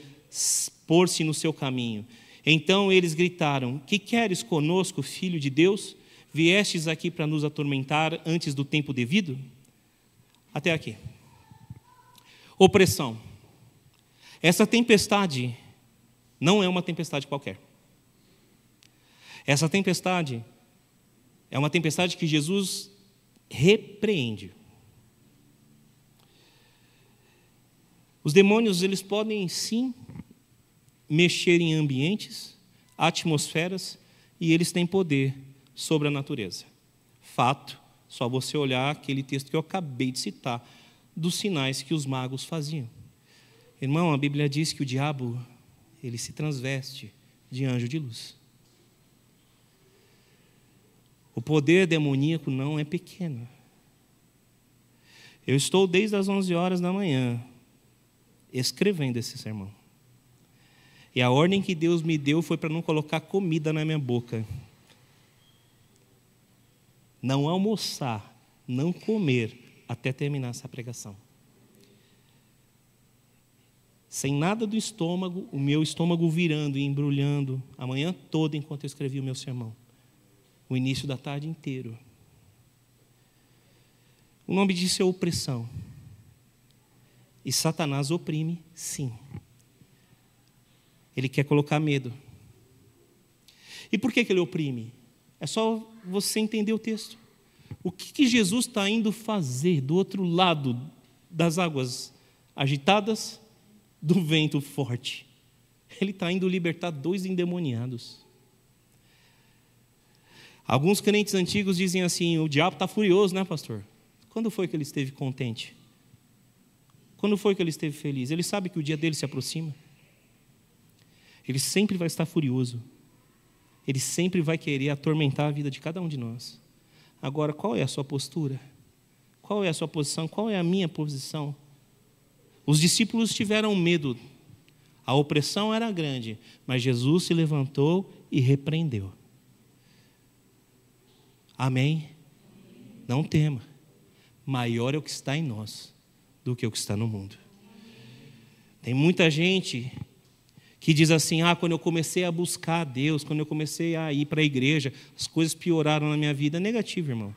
pôr-se no seu caminho. Então eles gritaram: que queres conosco, filho de Deus? Viestes aqui para nos atormentar antes do tempo devido? Até aqui. Opressão. Essa tempestade não é uma tempestade qualquer. Essa tempestade é uma tempestade que Jesus repreende. Os demônios, eles podem sim mexer em ambientes, atmosferas, e eles têm poder sobre a natureza. Fato, só você olhar aquele texto que eu acabei de citar, dos sinais que os magos faziam. Irmão, a Bíblia diz que o diabo, ele se transveste de anjo de luz. O poder demoníaco não é pequeno. Eu estou desde as 11 horas da manhã escrevendo esse sermão. E a ordem que Deus me deu foi para não colocar comida na minha boca. Não almoçar, não comer, até terminar essa pregação. Sem nada do estômago, o meu estômago virando e embrulhando a manhã toda enquanto eu escrevi o meu sermão. O início da tarde inteiro. O nome disso é opressão. E Satanás oprime, sim. Ele quer colocar medo. E por que ele oprime? É só você entender o texto. O que Jesus está indo fazer do outro lado das águas agitadas, do vento forte? Ele está indo libertar dois endemoniados. Alguns crentes antigos dizem assim: o diabo está furioso, né, pastor? Quando foi que ele esteve contente? Quando foi que ele esteve feliz? Ele sabe que o dia dele se aproxima. Ele sempre vai estar furioso. Ele sempre vai querer atormentar a vida de cada um de nós. Agora, qual é a sua postura? Qual é a sua posição? Qual é a minha posição? Os discípulos tiveram medo, a opressão era grande, mas Jesus se levantou e repreendeu. Amém? Não tema, maior é o que está em nós do que o que está no mundo. Tem muita gente que diz assim: ah, quando eu comecei a buscar a Deus, quando eu comecei a ir para a igreja, as coisas pioraram na minha vida. Negativo, irmão.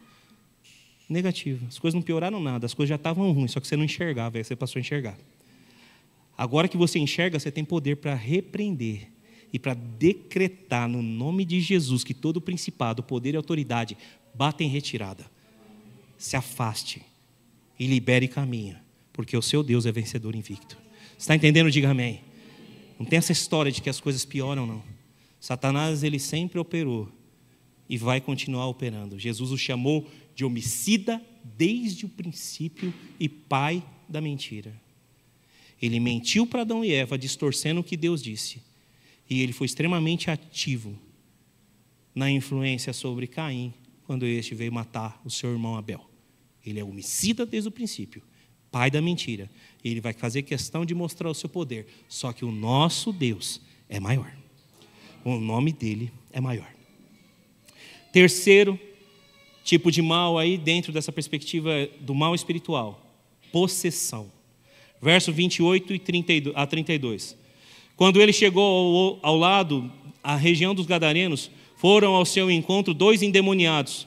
Negativo. As coisas não pioraram nada, as coisas já estavam ruins, só que você não enxergava, aí você passou a enxergar. Agora que você enxerga, você tem poder para repreender e para decretar no nome de Jesus que todo principado, poder e autoridade batem em retirada. se afaste e libere caminho, porque o seu Deus é vencedor invicto. Está entendendo? Diga amém. Não tem essa história de que as coisas pioram, não. Satanás, ele sempre operou e vai continuar operando. Jesus o chamou de homicida desde o princípio e pai da mentira. Ele mentiu para Adão e Eva, distorcendo o que Deus disse. E ele foi extremamente ativo na influência sobre Caim, quando este veio matar o seu irmão Abel. Ele é homicida desde o princípio, pai da mentira. Ele vai fazer questão de mostrar o seu poder. Só que o nosso Deus é maior. O nome dele é maior. Terceiro tipo de mal aí, dentro dessa perspectiva do mal espiritual: possessão. Verso 28 a 32. Quando ele chegou ao lado, à região dos Gadarenos, foram ao seu encontro dois endemoniados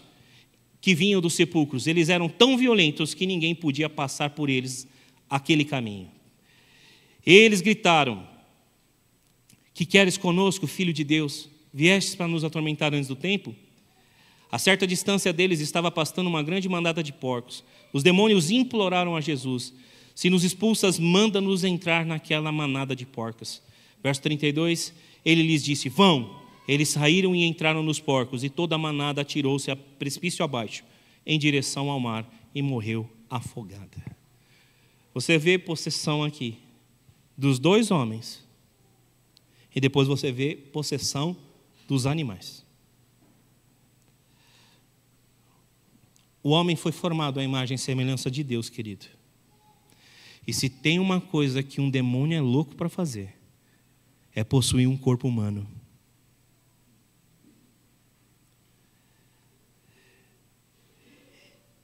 que vinham dos sepulcros. Eles eram tão violentos que ninguém podia passar por eles aquele caminho. Eles gritaram: "Que queres conosco, filho de Deus? Viestes para nos atormentar antes do tempo?" A certa distância deles estava pastando uma grande manada de porcos. Os demônios imploraram a Jesus: "Se nos expulsas, manda-nos entrar naquela manada de porcos." Verso 32, ele lhes disse: "Vão." Eles saíram e entraram nos porcos, e toda a manada atirou-se a precipício abaixo, em direção ao mar, e morreu afogada. Você vê possessão aqui dos dois homens, e depois você vê possessão dos animais. O homem foi formado à imagem e semelhança de Deus, querido. E se tem uma coisa que um demônio é louco para fazer, é possuir um corpo humano.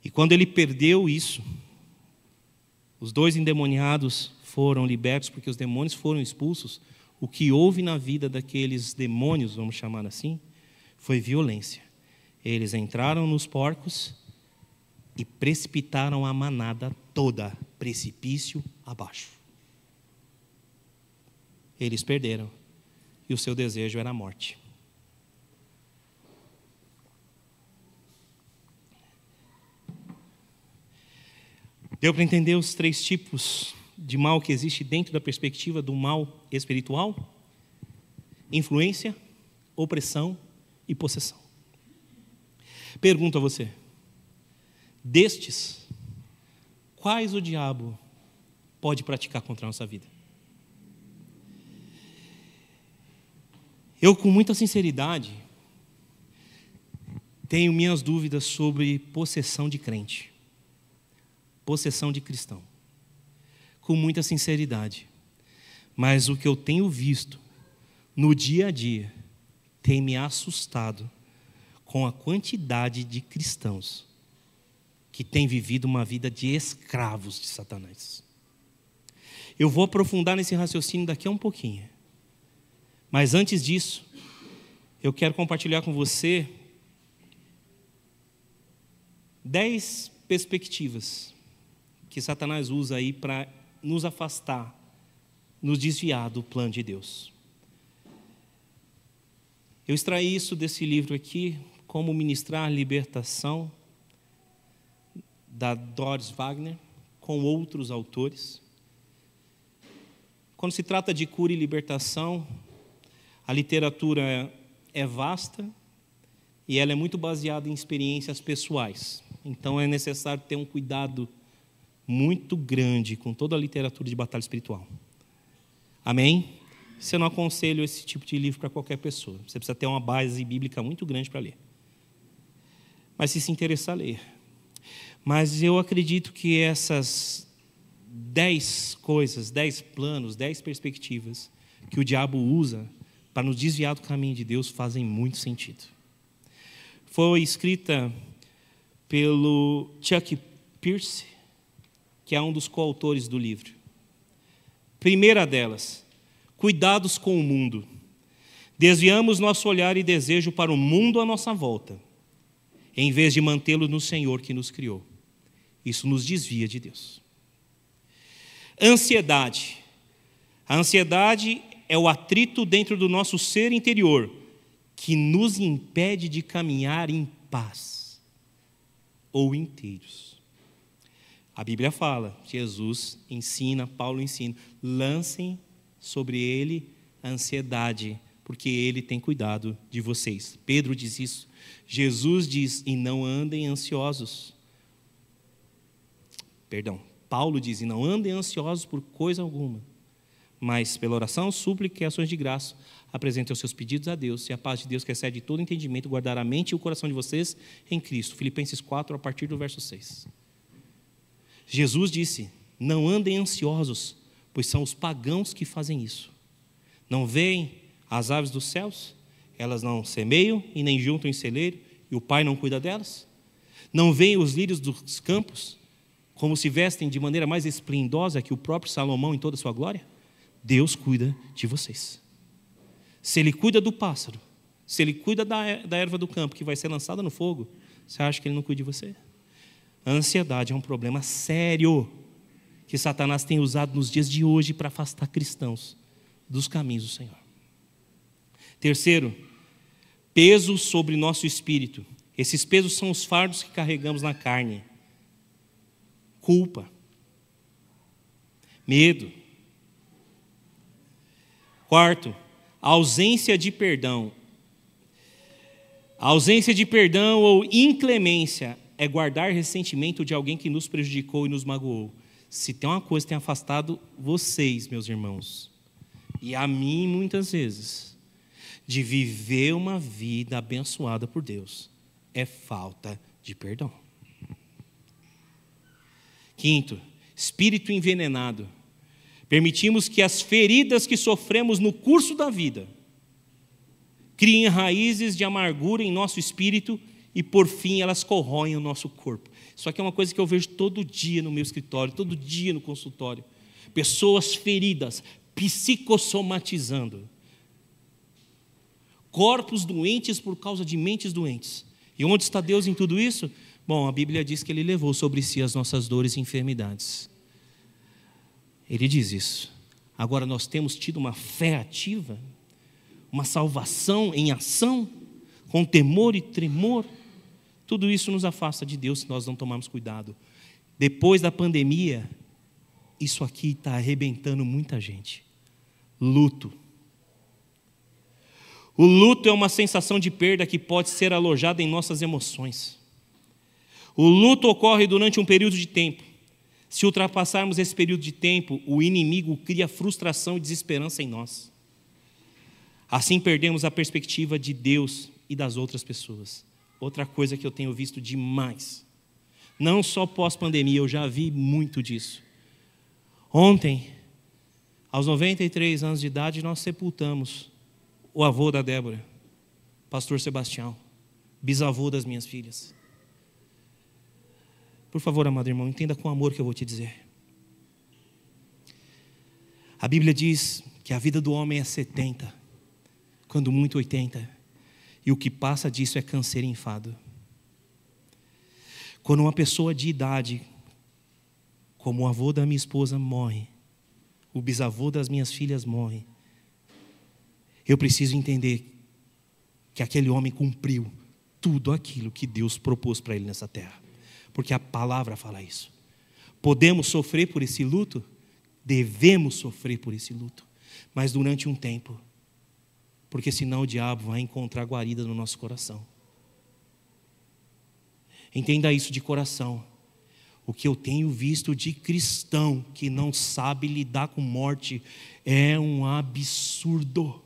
E quando ele perdeu isso, os dois endemoniados foram libertos, porque os demônios foram expulsos. O que houve na vida daqueles demônios, vamos chamar assim, foi violência. Eles entraram nos porcos e precipitaram a manada toda, precipício abaixo. Eles perderam, e o seu desejo era a morte. Deu para entender os três tipos de mal que existe dentro da perspectiva do mal espiritual? Influência, opressão e possessão. Pergunto a você: destes, quais o diabo pode praticar contra a nossa vida? Eu, com muita sinceridade, tenho minhas dúvidas sobre possessão de crente. Possessão de cristão, com muita sinceridade, mas o que eu tenho visto no dia a dia tem me assustado com a quantidade de cristãos que têm vivido uma vida de escravos de Satanás. Eu vou aprofundar nesse raciocínio daqui a um pouquinho, mas antes disso, eu quero compartilhar com você 10 perspectivas que Satanás usa aí para nos afastar, nos desviar do plano de Deus. Eu extraí isso desse livro aqui, Como Ministrar Libertação, da Doris Wagner, com outros autores. Quando se trata de cura e libertação, a literatura é vasta e ela é muito baseada em experiências pessoais. Então é necessário ter um cuidado muito grande com toda a literatura de batalha espiritual. Amém? Eu não aconselho esse tipo de livro para qualquer pessoa. Você precisa ter uma base bíblica muito grande para ler. Mas se interessar, ler. Mas eu acredito que essas 10 coisas, 10 planos, 10 perspectivas que o diabo usa para nos desviar do caminho de Deus fazem muito sentido. Foi escrita pelo Chuck Pierce, que é um dos coautores do livro. Primeira delas: cuidados com o mundo. Desviamos nosso olhar e desejo para o mundo à nossa volta, em vez de mantê-lo no Senhor que nos criou. Isso nos desvia de Deus. Ansiedade. A ansiedade é o atrito dentro do nosso ser interior que nos impede de caminhar em paz. ou inteiros. A Bíblia fala, Jesus ensina, Paulo ensina, lancem sobre ele a ansiedade, porque ele tem cuidado de vocês. Pedro diz isso. Jesus diz, e não andem ansiosos. Perdão, Paulo diz, e não andem ansiosos por coisa alguma, mas pela oração, súplica e ações de graça, apresentem os seus pedidos a Deus, e a paz de Deus que excede todo entendimento, guardará a mente e o coração de vocês em Cristo. Filipenses 4, a partir do verso 6. Jesus disse, não andem ansiosos, pois são os pagãos que fazem isso. Não veem as aves dos céus? Elas não semeiam e nem juntam em celeiro, e o Pai não cuida delas? Não veem os lírios dos campos, como se vestem de maneira mais esplendosa que o próprio Salomão em toda a sua glória? Deus cuida de vocês. Se Ele cuida do pássaro, se Ele cuida da erva do campo, que vai ser lançada no fogo, você acha que Ele não cuida de você? A ansiedade é um problema sério que Satanás tem usado nos dias de hoje para afastar cristãos dos caminhos do Senhor. Terceiro, peso sobre nosso espírito. Esses pesos são os fardos que carregamos na carne. Culpa, medo. Quarto, a ausência de perdão. A ausência de perdão ou inclemência é guardar ressentimento de alguém que nos prejudicou e nos magoou. Se tem uma coisa que tem afastado vocês, meus irmãos, e a mim muitas vezes, de viver uma vida abençoada por Deus, é falta de perdão. Quinto, espírito envenenado. Permitimos que as feridas que sofremos no curso da vida criem raízes de amargura em nosso espírito e, por fim, elas corroem o nosso corpo. Isso aqui é uma coisa que eu vejo todo dia no meu escritório, todo dia no consultório. Pessoas feridas, psicossomatizando. Corpos doentes por causa de mentes doentes. E onde está Deus em tudo isso? Bom, a Bíblia diz que Ele levou sobre si as nossas dores e enfermidades. Ele diz isso. Agora nós temos tido uma fé ativa, uma salvação em ação, com temor e tremor. Tudo isso nos afasta de Deus se nós não tomarmos cuidado. Depois da pandemia, isso aqui está arrebentando muita gente. Luto. O luto é uma sensação de perda que pode ser alojada em nossas emoções. O luto ocorre durante um período de tempo. Se ultrapassarmos esse período de tempo, o inimigo cria frustração e desesperança em nós. Assim perdemos a perspectiva de Deus e das outras pessoas. Outra coisa que eu tenho visto demais, não só pós-pandemia, eu já vi muito disso. Ontem, aos 93 anos de idade, nós sepultamos o avô da Débora, pastor Sebastião, bisavô das minhas filhas. Por favor, amado irmão, entenda com amor o que eu vou te dizer. A Bíblia diz que a vida do homem é 70, quando muito 80, e o que passa disso é câncer e enfado. Quando uma pessoa de idade, como o avô da minha esposa, morre, o bisavô das minhas filhas morre, eu preciso entender que aquele homem cumpriu tudo aquilo que Deus propôs para ele nessa terra, porque a palavra fala isso. Podemos sofrer por esse luto? Devemos sofrer por esse luto, mas durante um tempo, porque senão o diabo vai encontrar guarida no nosso coração. Entenda isso de coração. O que eu tenho visto de cristão que não sabe lidar com morte é um absurdo.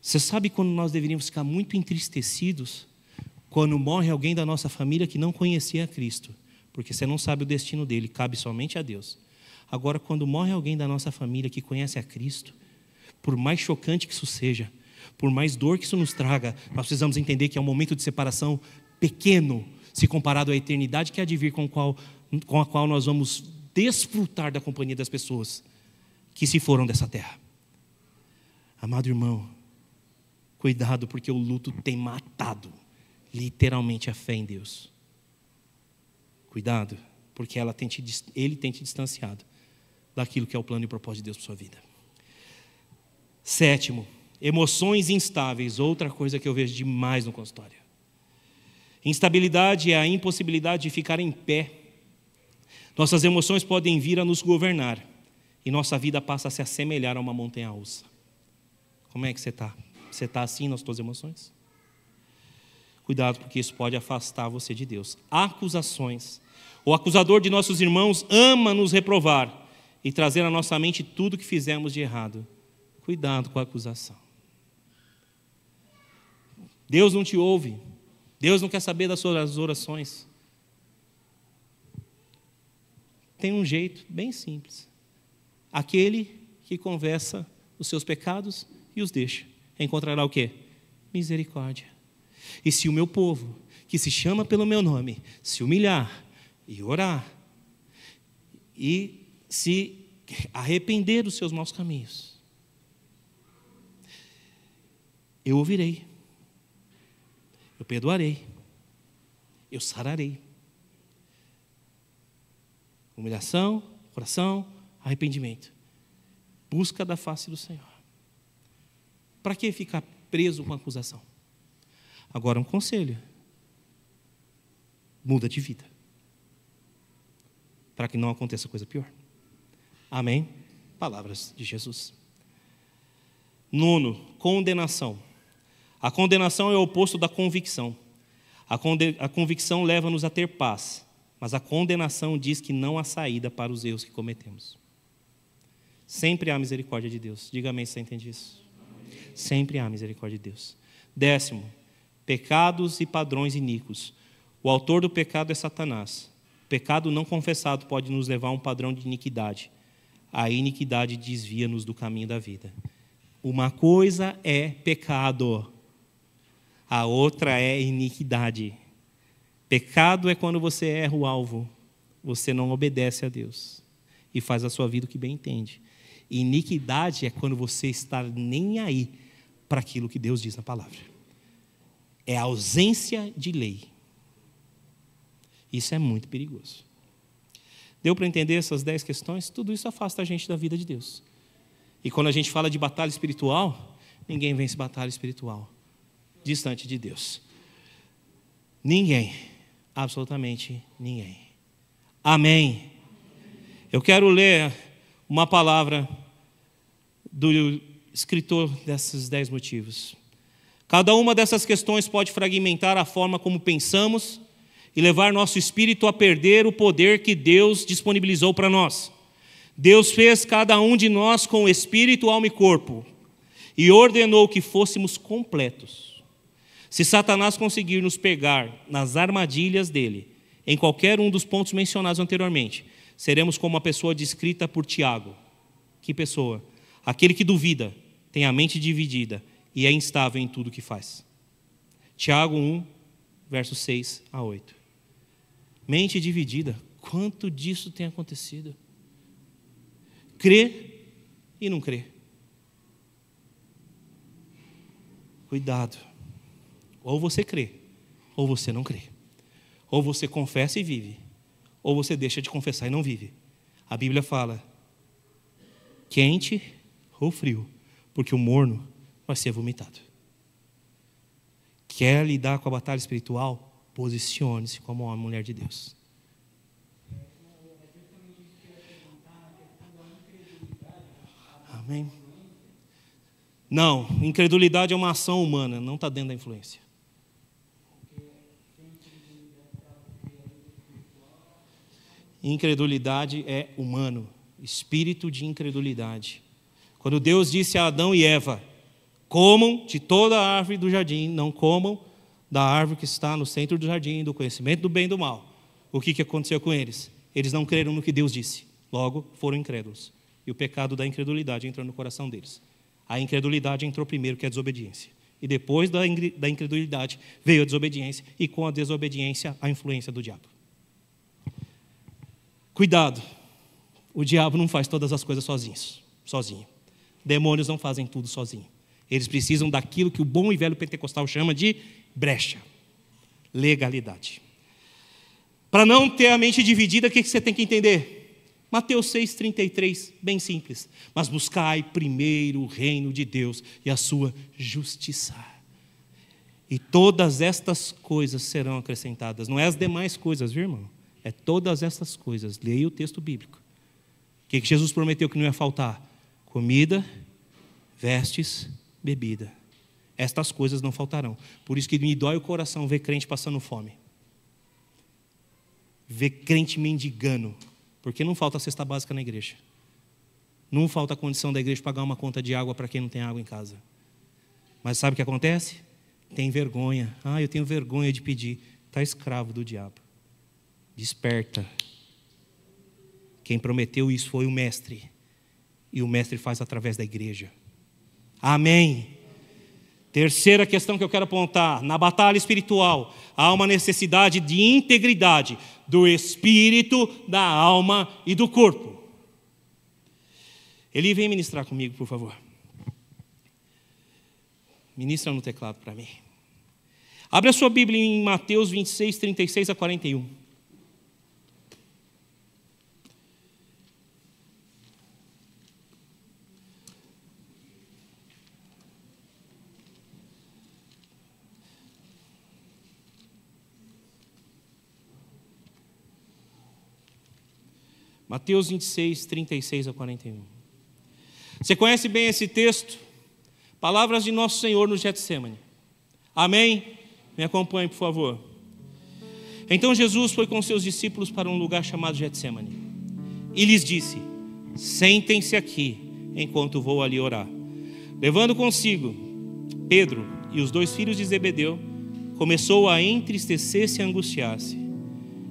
Você sabe quando nós deveríamos ficar muito entristecidos? Quando morre alguém da nossa família que não conhecia Cristo, porque você não sabe o destino dele, cabe somente a Deus. Agora, quando morre alguém da nossa família que conhece a Cristo, por mais chocante que isso seja, por mais dor que isso nos traga, nós precisamos entender que é um momento de separação pequeno, se comparado à eternidade que há de vir, com a qual nós vamos desfrutar da companhia das pessoas que se foram dessa terra. Amado irmão, cuidado, porque o luto tem matado literalmente a fé em Deus. Cuidado, porque ele tem te distanciado daquilo que é o plano e o propósito de Deus para sua vida. Sétimo, emoções instáveis. Outra coisa que eu vejo demais no consultório. Instabilidade é a impossibilidade de ficar em pé. Nossas emoções podem vir a nos governar e nossa vida passa a se assemelhar a uma montanha russa. Como é que você está? Você está assim nas suas emoções? Cuidado, porque isso pode afastar você de Deus. Acusações. O acusador de nossos irmãos ama nos reprovar e trazer à nossa mente tudo o que fizemos de errado. Cuidado com a acusação. Deus não te ouve. Deus não quer saber das suas orações. Tem um jeito bem simples. Aquele que confessa os seus pecados e os deixa, encontrará o quê? Misericórdia. E se o meu povo, que se chama pelo meu nome, se humilhar e orar, e se arrepender dos seus maus caminhos, eu ouvirei, eu perdoarei, eu sararei. Humilhação, oração, arrependimento. Busca da face do Senhor. Para que ficar preso com a acusação? Agora um conselho. Muda de vida. Para que não aconteça coisa pior. Amém? Palavras de Jesus. 9, condenação. A condenação é o oposto da convicção. A convicção leva-nos a ter paz, mas a condenação diz que não há saída para os erros que cometemos. Sempre há misericórdia de Deus. Diga amém se você entende isso. Amém. Sempre há misericórdia de Deus. 10, pecados e padrões iníquos. O autor do pecado é Satanás. O pecado não confessado pode nos levar a um padrão de iniquidade. A iniquidade desvia-nos do caminho da vida. Uma coisa é pecado. A outra é iniquidade. Pecado é quando você erra o alvo. Você não obedece a Deus e faz a sua vida o que bem entende. Iniquidade é quando você está nem aí para aquilo que Deus diz na palavra. É a ausência de lei. Isso é muito perigoso. Deu para entender essas 10 questões? Tudo isso afasta a gente da vida de Deus. E quando a gente fala de batalha espiritual, ninguém vence batalha espiritual distante de Deus. Ninguém, absolutamente ninguém. Amém. Eu quero ler uma palavra do escritor desses 10 motivos. Cada uma dessas questões pode fragmentar a forma como pensamos e levar nosso espírito a perder o poder que Deus disponibilizou para nós. Deus fez cada um de nós com espírito, alma e corpo e ordenou que fôssemos completos. Se Satanás conseguir nos pegar nas armadilhas dele, em qualquer um dos pontos mencionados anteriormente, seremos como a pessoa descrita por Tiago. Que pessoa? Aquele que duvida, tem a mente dividida e é instável em tudo que faz. Tiago 1, versos 6 a 8. Mente dividida, quanto disso tem acontecido? Crê e não crê. Cuidado. Ou você crê, ou você não crê. Ou você confessa e vive, ou você deixa de confessar e não vive. A Bíblia fala, quente ou frio, porque o morno vai ser vomitado. Quer lidar com a batalha espiritual? Posicione-se como homem e mulher de Deus. Amém? Não, incredulidade é uma ação humana, não está dentro da influência. Incredulidade é humano, espírito de incredulidade. Quando Deus disse a Adão e Eva, comam de toda a árvore do jardim, não comam da árvore que está no centro do jardim, do conhecimento do bem e do mal. O que aconteceu com eles? Eles não creram no que Deus disse, logo foram incrédulos. E o pecado da incredulidade entrou no coração deles. A incredulidade entrou primeiro, que é a desobediência. E depois da incredulidade veio a desobediência, e com a desobediência, a influência do diabo. Cuidado, o diabo não faz todas as coisas sozinho. Demônios não fazem tudo sozinho. Eles precisam daquilo que o bom e velho pentecostal chama de brecha, legalidade. Para não ter a mente dividida, o que você tem que entender? Mateus 6,33, bem simples. Mas buscai primeiro o reino de Deus e a sua justiça. E todas estas coisas serão acrescentadas. Não é as demais coisas, viu, irmão? É todas estas coisas. Leia o texto bíblico. O que Jesus prometeu que não ia faltar? Comida, vestes, bebida. Estas coisas não faltarão. Por isso que me dói o coração ver crente passando fome. Ver crente mendigando. Porque não falta cesta básica na igreja. Não falta a condição da igreja pagar uma conta de água para quem não tem água em casa. Mas sabe o que acontece? Tem vergonha. Ah, eu tenho vergonha de pedir. Está escravo do diabo. Desperta. Quem prometeu isso foi o mestre. E o mestre faz através da igreja. Amém. Terceira questão que eu quero apontar. Na batalha espiritual, há uma necessidade de integridade do espírito, da alma e do corpo. Eli, vem ministrar comigo, por favor. Ministra no teclado para mim. Abre a sua Bíblia em Mateus 26, 36 a 41. Mateus 26, 36 a 41. Você conhece bem esse texto? Palavras de nosso Senhor no Getsêmani. Amém? Me acompanhe, por favor. Então Jesus foi com seus discípulos para um lugar chamado Getsêmani. E lhes disse: sentem-se aqui, enquanto vou ali orar. Levando consigo Pedro e os dois filhos de Zebedeu, começou a entristecer-se e angustiar-se.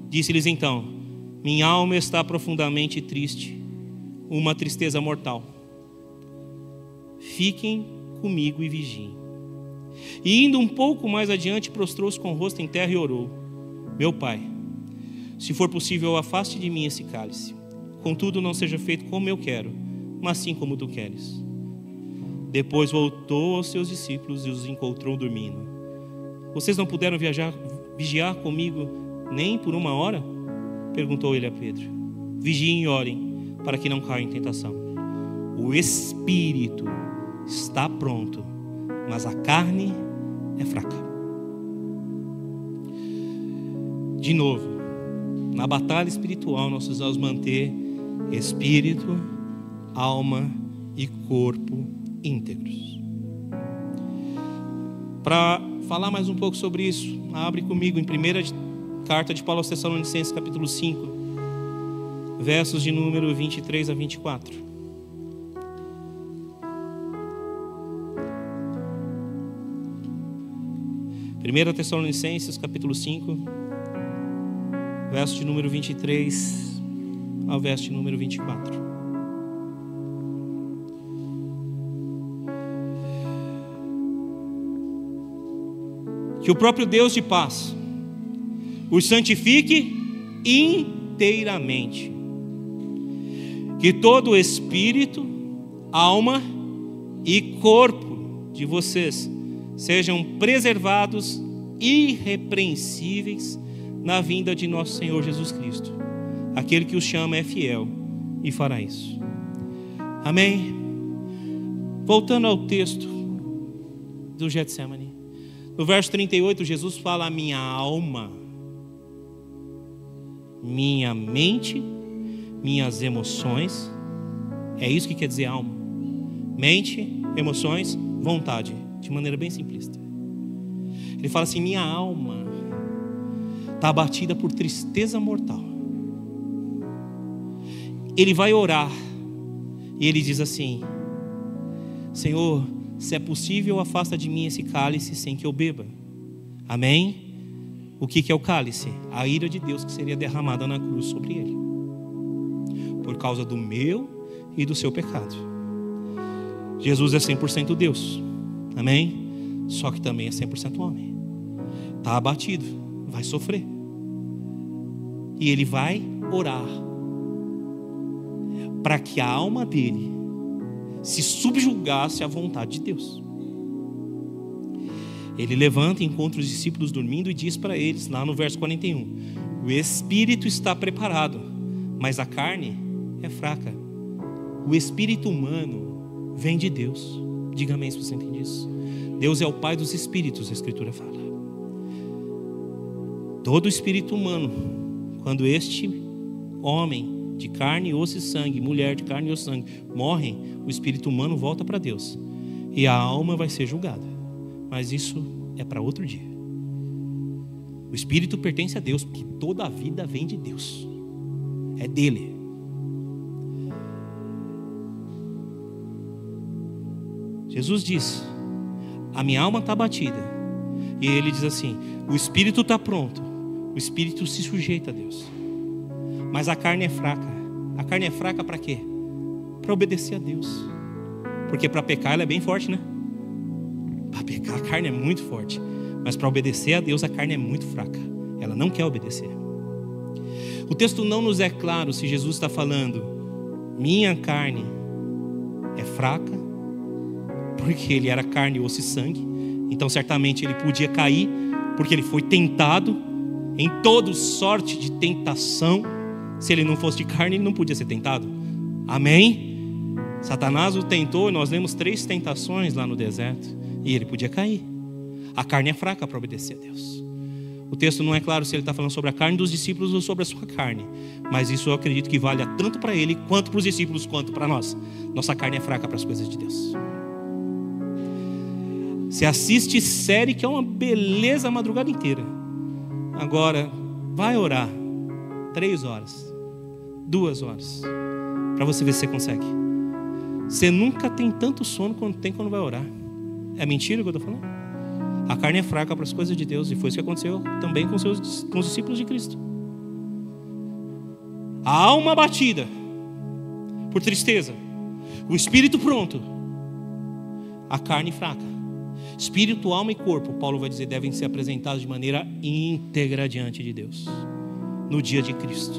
Disse-lhes então: minha alma está profundamente triste, uma tristeza mortal. Fiquem comigo e vigiem. E indo um pouco mais adiante, prostrou-se com o rosto em terra e orou: meu Pai, se for possível, afaste de mim esse cálice. Contudo, não seja feito como eu quero, mas sim como tu queres. Depois voltou aos seus discípulos e os encontrou dormindo. Vocês não puderam vigiar comigo nem por uma hora? Perguntou ele a Pedro. Vigiem e orem, para que não caiam em tentação. O espírito está pronto, mas a carne é fraca. De novo, na batalha espiritual nós precisamos manter espírito, alma e corpo íntegros. Para falar mais um pouco sobre isso, abre comigo em primeira carta de Paulo aos Tessalonicenses, capítulo 5, versos de número 23 a 24. Primeira Tessalonicenses, capítulo 5, verso de número 23 ao verso de número 24. Que o próprio Deus de paz os santifique inteiramente. Que todo o espírito, alma e corpo de vocês sejam preservados irrepreensíveis na vinda de nosso Senhor Jesus Cristo. Aquele que os chama é fiel e fará isso. Amém? Voltando ao texto do Getsêmani, no verso 38, Jesus fala: minha alma, minha mente, minhas emoções. É isso que quer dizer alma: mente, emoções, vontade. De maneira bem simplista. Ele fala assim: minha alma está abatida por tristeza mortal. Ele vai orar e ele diz assim: Senhor, se é possível, afasta de mim esse cálice sem que eu beba. Amém? O que é o cálice? A ira de Deus que seria derramada na cruz sobre ele, por causa do meu e do seu pecado. Jesus é 100% Deus. Amém? Só que também é 100% homem. Está abatido, vai sofrer. E ele vai orar para que a alma dele se subjugasse à vontade de Deus. Ele levanta e encontra os discípulos dormindo e diz para eles, lá no verso 41: o espírito está preparado, mas a carne é fraca. O espírito humano vem de Deus. Diga amém se você entende isso. Deus é o Pai dos espíritos, a Escritura fala. Todo espírito humano, quando este homem de carne, osso e sangue, mulher de carne e osso e sangue, morrem, o espírito humano volta para Deus. E a alma vai ser julgada. Mas isso é para outro dia. O espírito pertence a Deus, porque toda a vida vem de Deus. É dele. Jesus diz: a minha alma está batida. E ele diz assim: o espírito está pronto. O espírito se sujeita a Deus, mas a carne é fraca. A carne é fraca para quê? Para obedecer a Deus. Porque para pecar ela é bem forte, né? Para pecar a carne é muito forte, mas para obedecer a Deus a carne é muito fraca. Ela não quer obedecer. O texto não nos é claro se Jesus está falando: minha carne é fraca, porque ele era carne, osso e sangue. Então certamente ele podia cair, porque ele foi tentado em toda sorte de tentação. Se ele não fosse de carne, ele não podia ser tentado. Amém? Satanás o tentou, nós lemos 3 tentações lá no deserto, e ele podia cair. A carne é fraca para obedecer a Deus. O texto não é claro se ele está falando sobre a carne dos discípulos ou sobre a sua carne, mas isso eu acredito que valha tanto para ele, quanto para os discípulos, quanto para nós. Nossa carne é fraca para as coisas de Deus. Você assiste série que é uma beleza a madrugada inteira. Agora, vai orar 3 horas, 2 horas, para você ver se você consegue. Você nunca tem tanto sono quanto tem quando vai orar. É mentira o que eu estou falando? A carne é fraca para as coisas de Deus. E foi isso que aconteceu também com os discípulos de Cristo. A alma abatida por tristeza, o espírito pronto, a carne fraca. Espírito, alma e corpo, Paulo vai dizer, devem ser apresentados de maneira íntegra diante de Deus no dia de Cristo.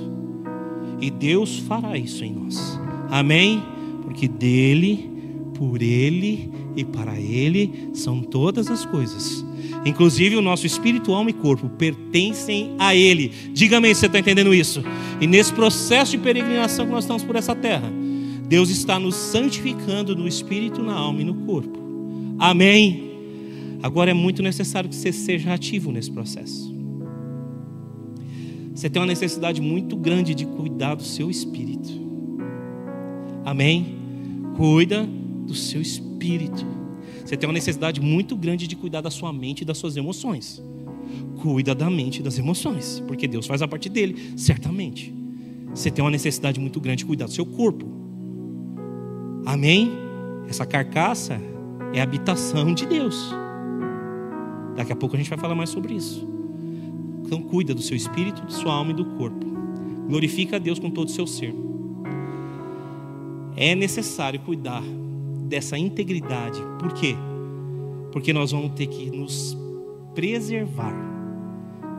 E Deus fará isso em nós. Amém? Porque dele, por ele e para ele são todas as coisas. Inclusive o nosso espírito, alma e corpo pertencem a ele. Diga amém se você está entendendo isso. E nesse processo de peregrinação que nós estamos por essa terra, Deus está nos santificando no espírito, na alma e no corpo. Amém? Agora é muito necessário que você seja ativo nesse processo. Você tem uma necessidade muito grande de cuidar do seu espírito. Amém? Cuida do seu espírito. Você tem uma necessidade muito grande de cuidar da sua mente e das suas emoções. Cuida da mente e das emoções, porque Deus faz a parte dele, certamente. Você tem uma necessidade muito grande de cuidar do seu corpo. Amém? Essa carcaça é a habitação de Deus. Daqui a pouco a gente vai falar mais sobre isso. Então cuida do seu espírito, de sua alma e do corpo. Glorifica a Deus com todo o seu ser. É necessário cuidar dessa integridade. Por quê? Porque nós vamos ter que nos preservar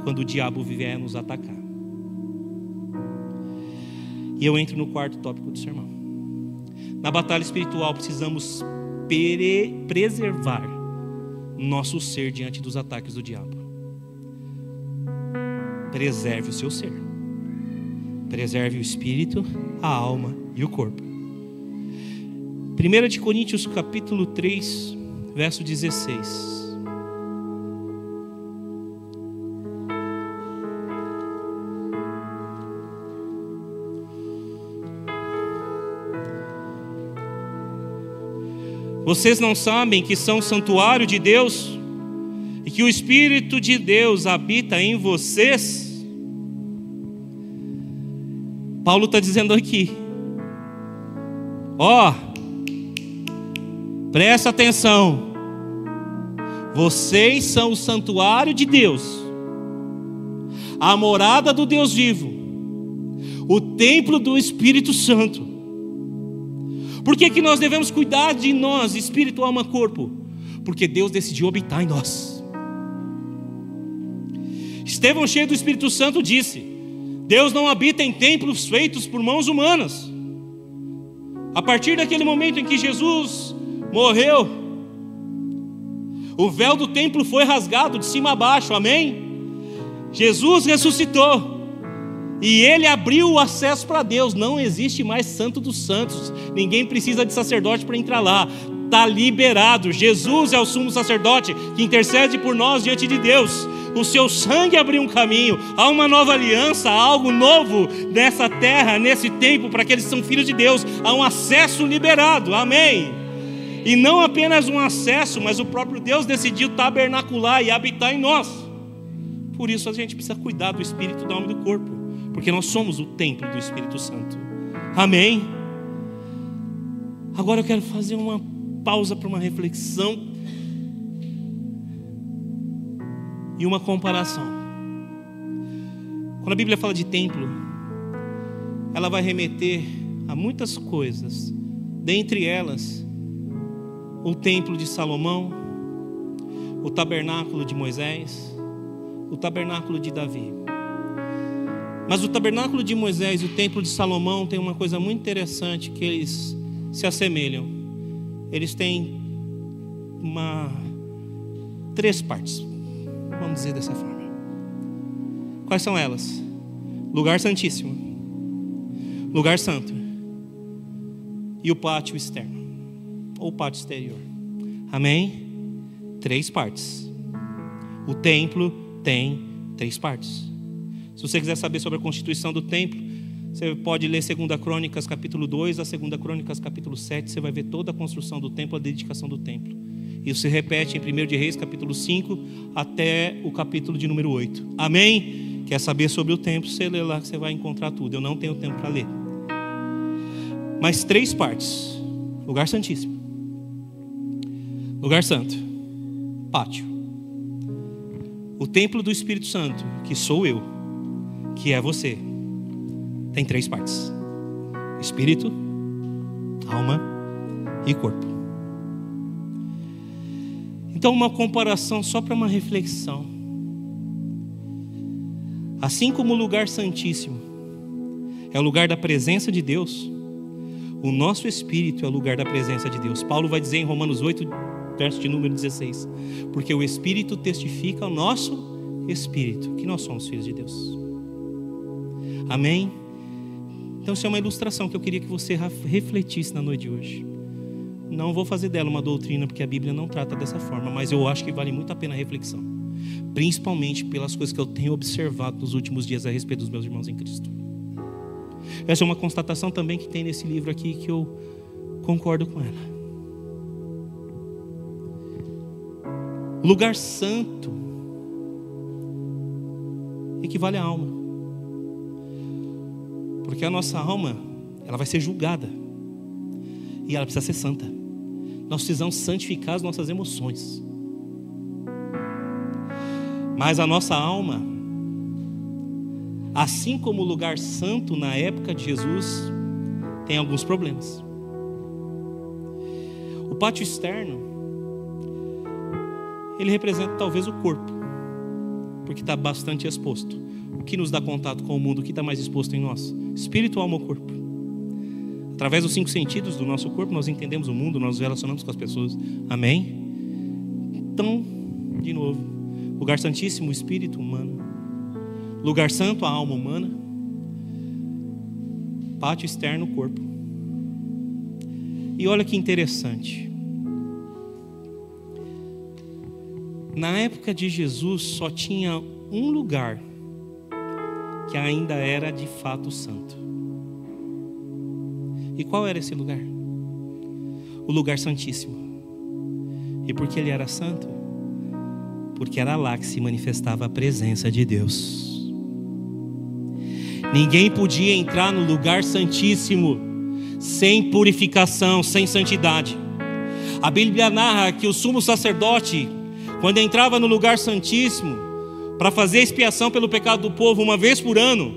quando o diabo vier nos atacar. E eu entro no quarto tópico do sermão. Na batalha espiritual precisamos preservar nosso ser diante dos ataques do diabo. Preserve o seu ser. Preserve o espírito, a alma e o corpo. 1 de Coríntios capítulo 3, verso 16. Vocês não sabem que são santuário de Deus e que o Espírito de Deus habita em vocês? Paulo está dizendo aqui: ó, presta atenção, vocês são o santuário de Deus, a morada do Deus vivo, o templo do Espírito Santo. Por que que nós devemos cuidar de nós, espírito, alma, corpo? Porque Deus decidiu habitar em nós. Estevão, cheio do Espírito Santo, disse: Deus não habita em templos feitos por mãos humanas. A partir daquele momento em que Jesus morreu, o véu do templo foi rasgado de cima a baixo. Amém? Jesus ressuscitou. E ele abriu o acesso para Deus. Não existe mais santo dos santos. Ninguém precisa de sacerdote para entrar lá. Está liberado. Jesus é o sumo sacerdote que intercede por nós diante de Deus. O seu sangue abriu um caminho. Há uma nova aliança, há algo novo nessa terra, nesse tempo, para aqueles que são filhos de Deus. Há um acesso liberado. Amém. E não apenas um acesso, mas o próprio Deus decidiu tabernacular e habitar em nós. Por isso a gente precisa cuidar do espírito, da alma e do corpo, porque nós somos o templo do Espírito Santo. Amém? Agora eu quero fazer uma pausa para uma reflexão e uma comparação. Quando a Bíblia fala de templo, ela vai remeter a muitas coisas, dentre elas o templo de Salomão, o tabernáculo de Moisés, o tabernáculo de Davi. Mas o tabernáculo de Moisés e o templo de Salomão tem uma coisa muito interessante, que eles se assemelham. Eles têm três partes, vamos dizer dessa forma. Quais são elas? Lugar santíssimo, lugar santo e o pátio externo, ou pátio exterior. Amém? Três partes. O templo tem três partes. Se você quiser saber sobre a constituição do templo, você pode ler 2 Crônicas capítulo 2 a 2 Crônicas capítulo 7. Você vai ver toda a construção do templo, a dedicação do templo. Isso se repete em 1 de Reis capítulo 5 até o capítulo de número 8. Amém? Quer saber sobre o templo? Você lê lá que você vai encontrar tudo. Eu não tenho tempo para ler. Mas três partes. Lugar santíssimo, lugar santo, pátio. O templo do Espírito Santo, que sou eu, que é você, tem três partes: espírito, alma e corpo. Então, uma comparação só para uma reflexão. Assim como o lugar santíssimo é o lugar da presença de Deus, o nosso espírito é o lugar da presença de Deus. Paulo vai dizer em Romanos 8, verso de número 16: porque o Espírito testifica ao nosso espírito que nós somos filhos de Deus. Amém? Então, isso é uma ilustração que eu queria que você refletisse na noite de hoje. Não vou fazer dela uma doutrina, porque a Bíblia não trata dessa forma, mas eu acho que vale muito a pena a reflexão, principalmente pelas coisas que eu tenho observado nos últimos dias a respeito dos meus irmãos em Cristo. Essa é uma constatação também que tem nesse livro aqui, que eu concordo com ela. Lugar santo equivale à alma, porque a nossa alma, ela vai ser julgada e ela precisa ser santa. Nós precisamos santificar as nossas emoções, mas a nossa alma, assim como o lugar santo na época de Jesus, tem alguns problemas. O pátio externo, ele representa talvez o corpo, porque está bastante exposto. O que nos dá contato com o mundo, o que está mais exposto em nós? Espírito, alma ou corpo? Através dos 5 sentidos do nosso corpo, nós entendemos o mundo, nós nos relacionamos com as pessoas. Amém? Então, de novo, lugar santíssimo, espírito humano. Lugar santo, a alma humana. Pátio externo, o corpo. E olha que interessante. Na época de Jesus só tinha um lugar que ainda era de fato santo. E qual era esse lugar? O lugar santíssimo. E por que ele era santo? Porque era lá que se manifestava a presença de Deus. Ninguém podia entrar no lugar santíssimo sem purificação, sem santidade. A Bíblia narra que o sumo sacerdote, quando entrava no lugar santíssimo para fazer expiação pelo pecado do povo uma vez por ano,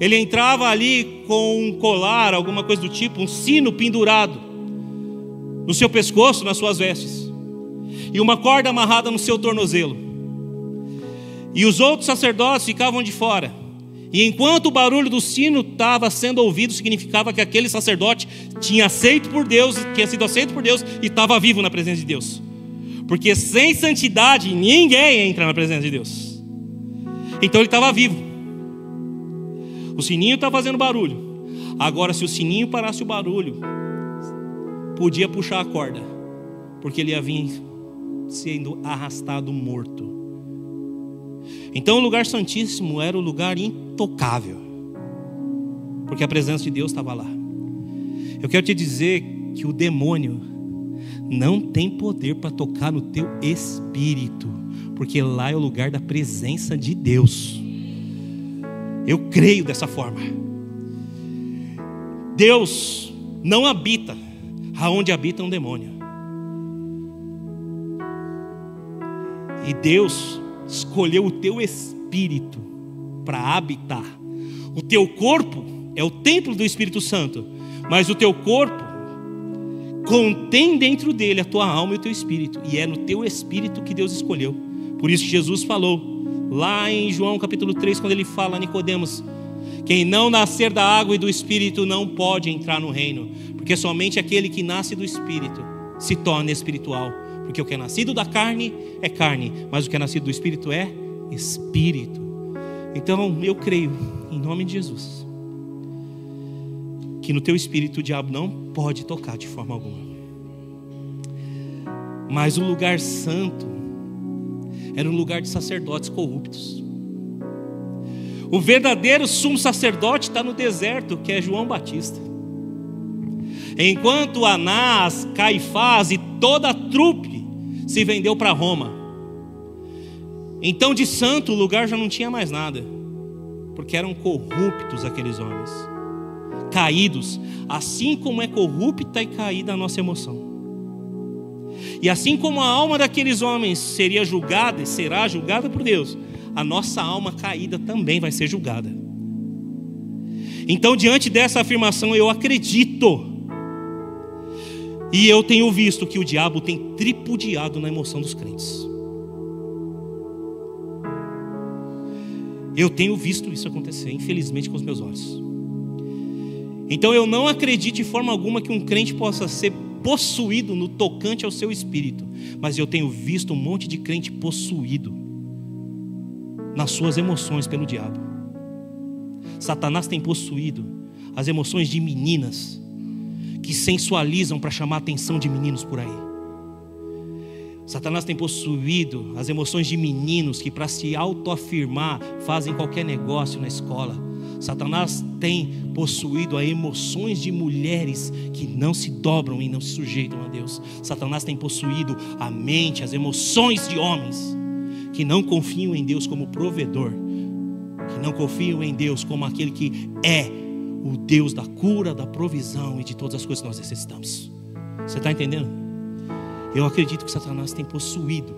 ele entrava ali com um colar, alguma coisa do tipo, um sino pendurado no seu pescoço, nas suas vestes, e uma corda amarrada no seu tornozelo. E os outros sacerdotes ficavam de fora. E enquanto o barulho do sino estava sendo ouvido, significava que aquele sacerdote tinha sido aceito por Deus e estava vivo na presença de Deus. Porque sem santidade ninguém entra na presença de Deus. Então ele estava vivo. O sininho está fazendo barulho. Agora, se o sininho parasse o barulho, podia puxar a corda, porque ele ia vir sendo arrastado morto. Então o lugar santíssimo era o lugar intocável, porque a presença de Deus estava lá. Eu quero te dizer que o demônio não tem poder para tocar no teu espírito, porque lá é o lugar da presença de Deus. Eu creio dessa forma. Deus não habita aonde habita um demônio. E Deus escolheu o teu espírito para habitar. O teu corpo é o templo do Espírito Santo, mas o teu corpo contém dentro dele a tua alma e o teu espírito, e é no teu espírito que Deus escolheu. Por isso Jesus falou lá em João capítulo 3, quando ele fala a Nicodemos: quem não nascer da água e do espírito não pode entrar no reino, porque somente aquele que nasce do espírito se torna espiritual. Porque o que é nascido da carne, mas o que é nascido do Espírito é Espírito. Então eu creio, em nome de Jesus, que no teu espírito o diabo não pode tocar de forma alguma. Mas o lugar santo era um lugar de sacerdotes corruptos. O verdadeiro sumo sacerdote está no deserto, que é João Batista. Enquanto Anás, Caifás e toda a trupe se vendeu para Roma. Então de santo o lugar já não tinha mais nada, porque eram corruptos aqueles homens, caídos, assim como é corrupta e caída a nossa emoção. E assim como a alma daqueles homens seria julgada e será julgada por Deus, a nossa alma caída também vai ser julgada. Então, diante dessa afirmação, eu acredito. E eu tenho visto que o diabo tem tripudiado na emoção dos crentes. Eu tenho visto isso acontecer, infelizmente, com os meus olhos. Então eu não acredito de forma alguma que um crente possa ser possuído no tocante ao seu espírito. Mas eu tenho visto um monte de crente possuído nas suas emoções pelo diabo. Satanás tem possuído as emoções de meninas que sensualizam para chamar a atenção de meninos por aí. Satanás tem possuído as emoções de meninos que, para se autoafirmar, fazem qualquer negócio na escola. Satanás tem possuído as emoções de mulheres que não se dobram e não se sujeitam a Deus. Satanás tem possuído a mente, as emoções de homens que não confiam em Deus como provedor, que não confiam em Deus como aquele que é o Deus da cura, da provisão e de todas as coisas que nós necessitamos. Você está entendendo? Eu acredito que Satanás tem possuído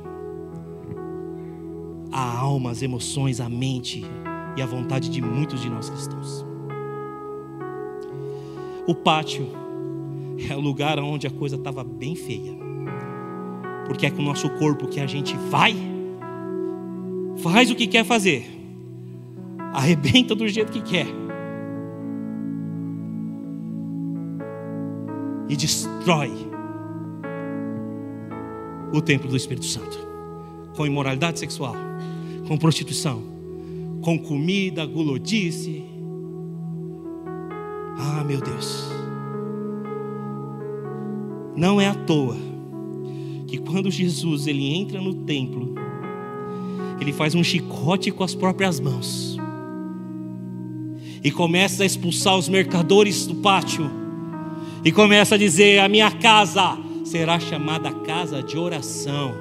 a alma, as emoções, a mente e a vontade de muitos de nós cristãos. O pátio é o lugar onde a coisa estava bem feia, porque é com o nosso corpo que a gente vai, faz o que quer fazer, arrebenta do jeito que quer e destrói o templo do Espírito Santo com imoralidade sexual, com prostituição, com comida, gulodice. Ah, meu Deus, não é à toa que quando Jesus ele entra no templo, ele faz um chicote com as próprias mãos e começa a expulsar os mercadores do pátio. E começa a dizer: a minha casa será chamada casa de oração.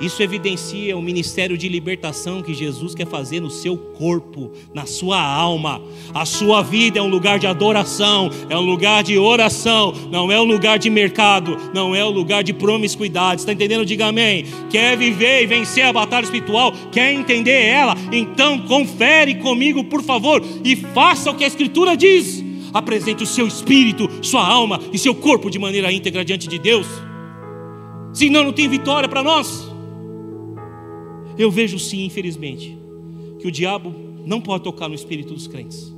Isso evidencia o ministério de libertação que Jesus quer fazer no seu corpo, na sua alma. A sua vida é um lugar de adoração, é um lugar de oração, não é um lugar de mercado, não é um lugar de promiscuidade. Está entendendo? Diga amém. Quer viver e vencer a batalha espiritual? Quer entender ela? Então confere comigo, por favor, e faça o que a Escritura diz. Apresente o seu espírito, sua alma e seu corpo de maneira íntegra diante de Deus. Senão não tem vitória para nós. Eu vejo sim, infelizmente, que o diabo não pode tocar no espírito dos crentes,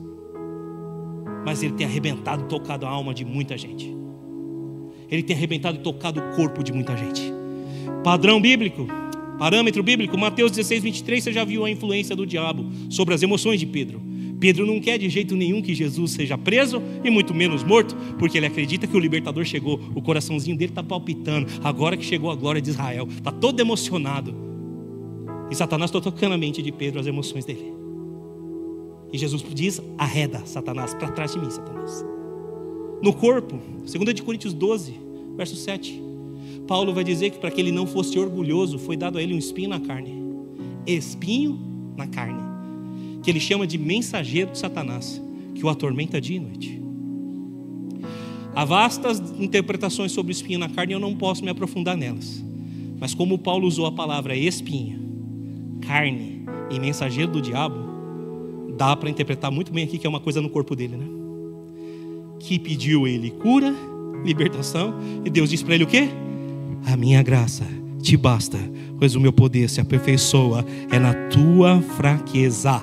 mas ele tem arrebentado e tocado a alma de muita gente. Ele tem arrebentado e tocado o corpo de muita gente. Padrão bíblico, Parâmetro bíblico, Mateus 16, 23, você já viu a influência do diabo sobre as emoções de Pedro. Pedro não quer de jeito nenhum que Jesus seja preso e muito menos morto, porque ele acredita que o libertador chegou, o coraçãozinho dele está palpitando, agora que chegou a glória de Israel, está todo emocionado. E Satanás está tocando a mente de Pedro, as emoções dele. E Jesus diz, arreda Satanás, para trás de mim Satanás. No corpo, 2 Coríntios 12, verso 7, Paulo vai dizer que para que ele não fosse orgulhoso, foi dado a ele um espinho na carne. Espinho na carne, que ele chama de mensageiro de Satanás, que o atormenta dia e noite. Há vastas interpretações sobre o espinho na carne, eu não posso me aprofundar nelas, mas como Paulo usou a palavra espinho, carne e mensageiro do diabo, dá para interpretar muito bem aqui que é uma coisa no corpo dele, né? Que pediu ele cura, libertação, e Deus disse para ele o quê? A minha graça te basta, pois o meu poder se aperfeiçoa é na tua fraqueza.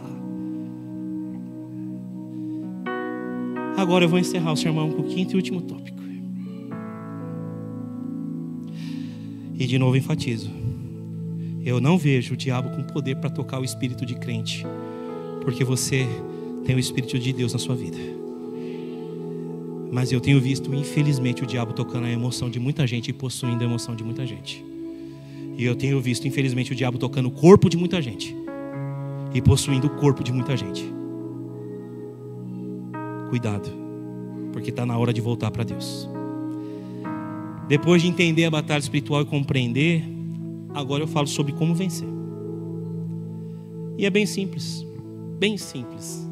Agora eu vou encerrar o sermão com o quinto e último tópico. E de novo enfatizo, eu não vejo o diabo com poder para tocar o espírito de crente, porque você tem o Espírito de Deus na sua vida. Mas eu tenho visto, infelizmente, o diabo tocando a emoção de muita gente e possuindo a emoção de muita gente. E eu tenho visto, infelizmente, o diabo tocando o corpo de muita gente e possuindo o corpo de muita gente. Cuidado, porque está na hora de voltar para Deus. Depois de entender a batalha espiritual e compreender, agora eu falo sobre como vencer. E é bem simples, bem simples.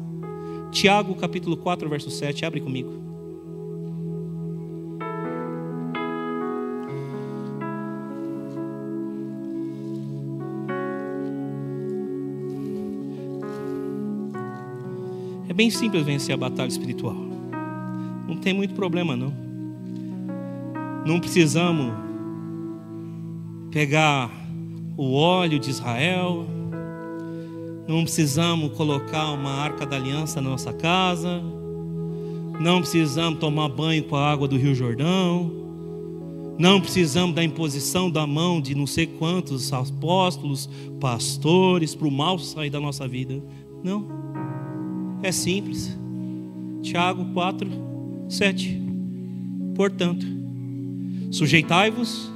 Tiago capítulo 4, verso 7, abre comigo. Bem simples vencer a batalha espiritual. Não tem muito problema não. Não precisamos pegar o óleo de Israel. Não precisamos colocar uma arca da aliança na nossa casa. Não precisamos tomar banho com a água do Rio Jordão. Não precisamos da imposição da mão de não sei quantos apóstolos, pastores, para o mal sair da nossa vida. Não. É simples. Tiago 4, 7. Portanto, sujeitai-vos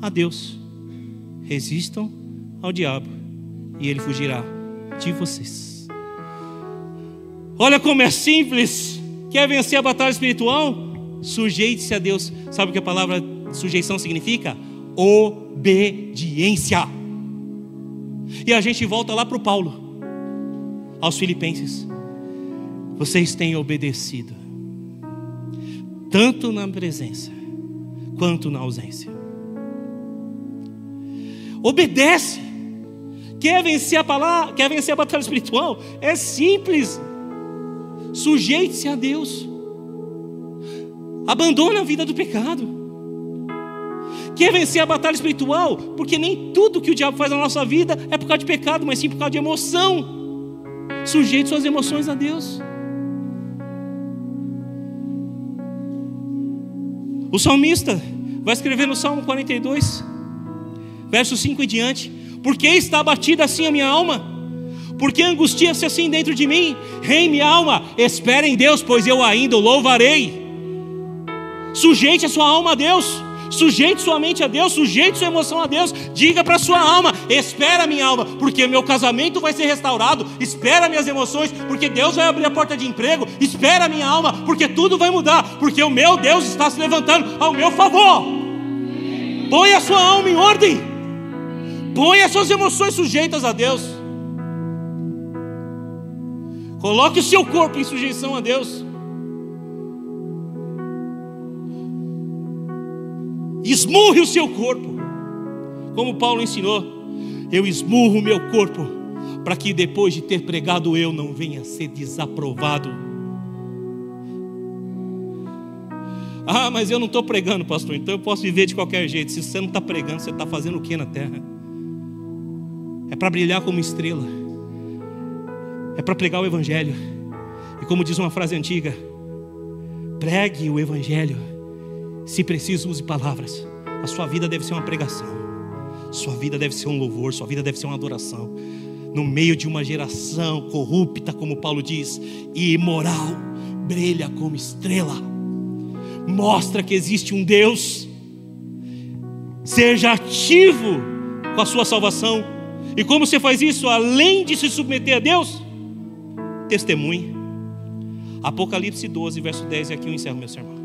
a Deus, resistam ao diabo, e ele fugirá de vocês. Olha como é simples. Quer vencer a batalha espiritual? Sujeite-se a Deus. Sabe o que a palavra sujeição significa? Obediência. E a gente volta lá para o Paulo, aos Filipenses. Vocês têm obedecido, tanto na presença quanto na ausência. Obedece. Quer vencer a palavra, quer vencer a batalha espiritual? É simples. Sujeite-se a Deus. Abandona a vida do pecado. Quer vencer a batalha espiritual? Porque nem tudo que o diabo faz na nossa vida é por causa de pecado, mas sim por causa de emoção. Sujeite suas emoções a Deus. O salmista vai escrever no Salmo 42, verso 5 e diante: por que está abatida assim a minha alma? Por que angustia-se assim dentro de mim? Rei minha alma, espera em Deus, pois eu ainda o louvarei. Sujeite a sua alma a Deus, sujeite sua mente a Deus, sujeite sua emoção a Deus. Diga para sua alma: espera minha alma, porque meu casamento vai ser restaurado. Espera minhas emoções, porque Deus vai abrir a porta de emprego. Espera minha alma, porque tudo vai mudar, porque o meu Deus está se levantando ao meu favor. Põe a sua alma em ordem, põe as suas emoções sujeitas a Deus, coloque o seu corpo em sujeição a Deus. Esmurre o seu corpo, como Paulo ensinou. Eu esmurro o meu corpo, para que depois de ter pregado eu não venha ser desaprovado. Ah, mas eu não estou pregando, pastor, então eu posso viver de qualquer jeito. Se você não está pregando, você está fazendo o que na terra? É para brilhar como estrela, é para pregar o evangelho. E como diz uma frase antiga, pregue o evangelho. Se preciso, use palavras. A sua vida deve ser uma pregação. Sua vida deve ser um louvor, sua vida deve ser uma adoração. No meio de uma geração corrupta, como Paulo diz, e imoral, brilha como estrela. Mostra que existe um Deus. Seja ativo com a sua salvação. E como você faz isso? Além de se submeter a Deus, testemunhe. Apocalipse 12, verso 10, e aqui eu encerro meu sermão.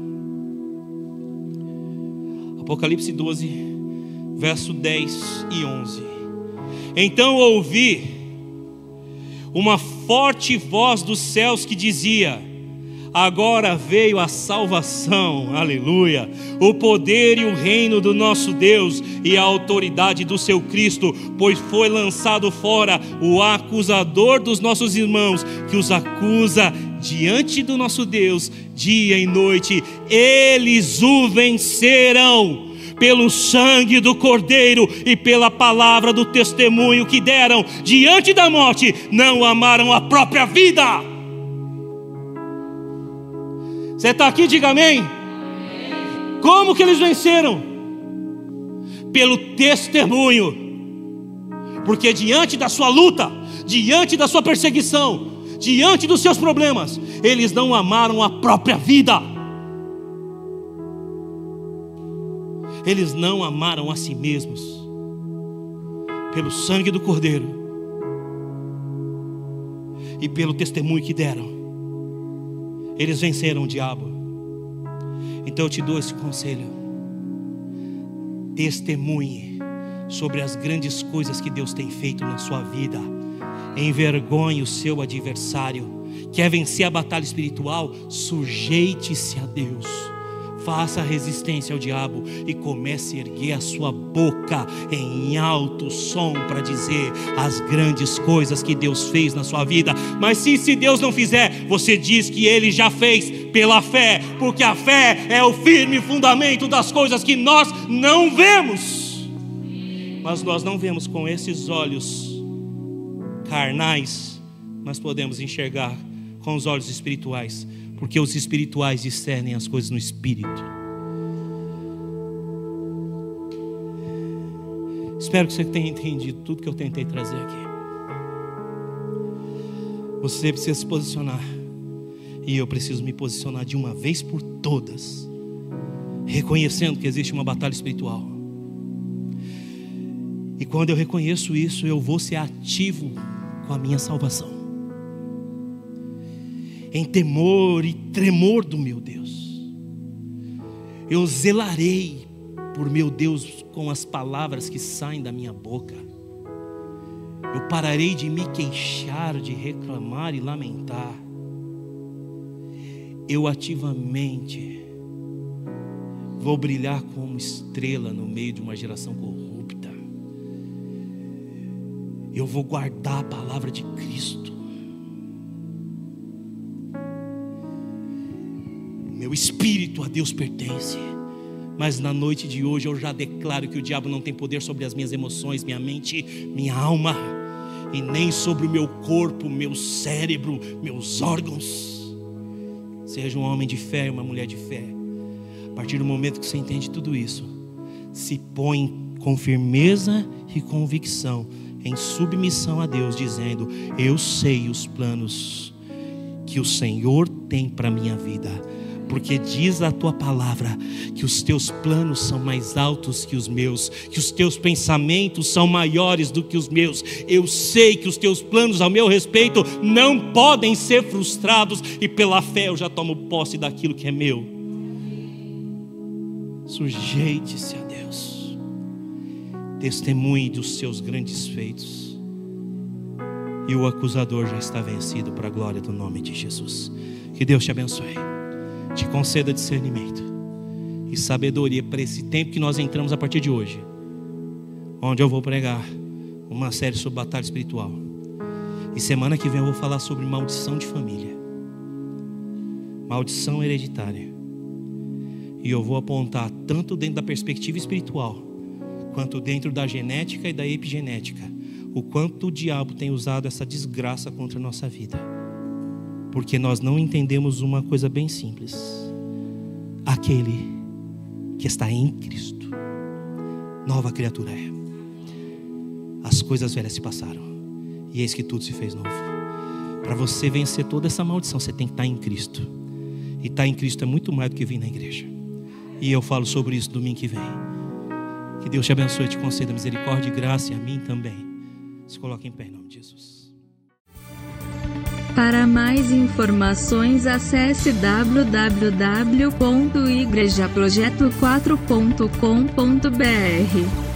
Apocalipse 12, verso 10 e 11. Então ouvi uma forte voz dos céus que dizia: agora veio a salvação, aleluia, o poder e o reino do nosso Deus e a autoridade do seu Cristo, pois foi lançado fora o acusador dos nossos irmãos, que os acusa diante do nosso Deus dia e noite. Eles o venceram pelo sangue do Cordeiro e pela palavra do testemunho que deram. Diante da morte, não amaram a própria vida. Você está aqui, diga amém. Amém. Como que eles venceram? Pelo testemunho. Porque diante da sua luta, diante da sua perseguição, diante dos seus problemas, eles não amaram a própria vida. Eles não amaram a si mesmos. Pelo sangue do Cordeiro e pelo testemunho que deram, eles venceram o diabo. Então eu te dou esse conselho: testemunhe sobre as grandes coisas que Deus tem feito na sua vida. Envergonhe o seu adversário. Quer vencer a batalha espiritual? Sujeite-se a Deus. Faça resistência ao diabo e comece a erguer a sua boca em alto som para dizer as grandes coisas que Deus fez na sua vida. Mas se Deus não fizer, você diz que Ele já fez pela fé, porque a fé é o firme fundamento das coisas que nós não vemos. Mas nós não vemos com esses olhos carnais, mas podemos enxergar com os olhos espirituais, porque os espirituais discernem as coisas no Espírito. Espero que você tenha entendido tudo que eu tentei trazer aqui. Você precisa se posicionar, e eu preciso me posicionar de uma vez por todas, reconhecendo que existe uma batalha espiritual. E quando eu reconheço isso, eu vou ser ativo com a minha salvação, em temor e tremor do meu Deus. Eu zelarei por meu Deus com as palavras que saem da minha boca. Eu pararei de me queixar, de reclamar e lamentar. Eu ativamente vou brilhar como estrela no meio de uma geração corrupta. Eu vou guardar a palavra de Cristo. Meu espírito a Deus pertence. Mas na noite de hoje eu já declaro que o diabo não tem poder sobre as minhas emoções, minha mente, minha alma, e nem sobre o meu corpo, meu cérebro, meus órgãos. Seja um homem de fé e uma mulher de fé. A partir do momento que você entende tudo isso, se põe com firmeza e convicção em submissão a Deus, dizendo: eu sei os planos que o Senhor tem para a minha vida, porque diz a tua palavra que os teus planos são mais altos que os meus, que os teus pensamentos são maiores do que os meus. Eu sei que os teus planos ao meu respeito não podem ser frustrados, e pela fé eu já tomo posse daquilo que é meu. Sujeite-se a Deus. Testemunhe dos seus grandes feitos. E o acusador já está vencido, para a glória do nome de Jesus. Que Deus te abençoe, te conceda discernimento e sabedoria para esse tempo que nós entramos a partir de hoje, onde eu vou pregar uma série sobre batalha espiritual. E semana que vem eu vou falar sobre maldição de família, maldição hereditária. E eu vou apontar tanto dentro da perspectiva espiritual, quanto dentro da genética e da epigenética, o quanto o diabo tem usado essa desgraça contra a nossa vida. Porque nós não entendemos uma coisa bem simples: aquele que está em Cristo, nova criatura é. as coisas velhas se passaram e eis que tudo se fez novo. Para você vencer toda essa maldição, você tem que estar em Cristo. E estar em Cristo é muito mais do que vir na igreja. E eu falo sobre isso domingo que vem. Que Deus te abençoe e te conceda misericórdia e graça, e a mim também. Se coloque em pé em nome de Jesus. Para mais informações, acesse www.igrejaprojeto4.com.br.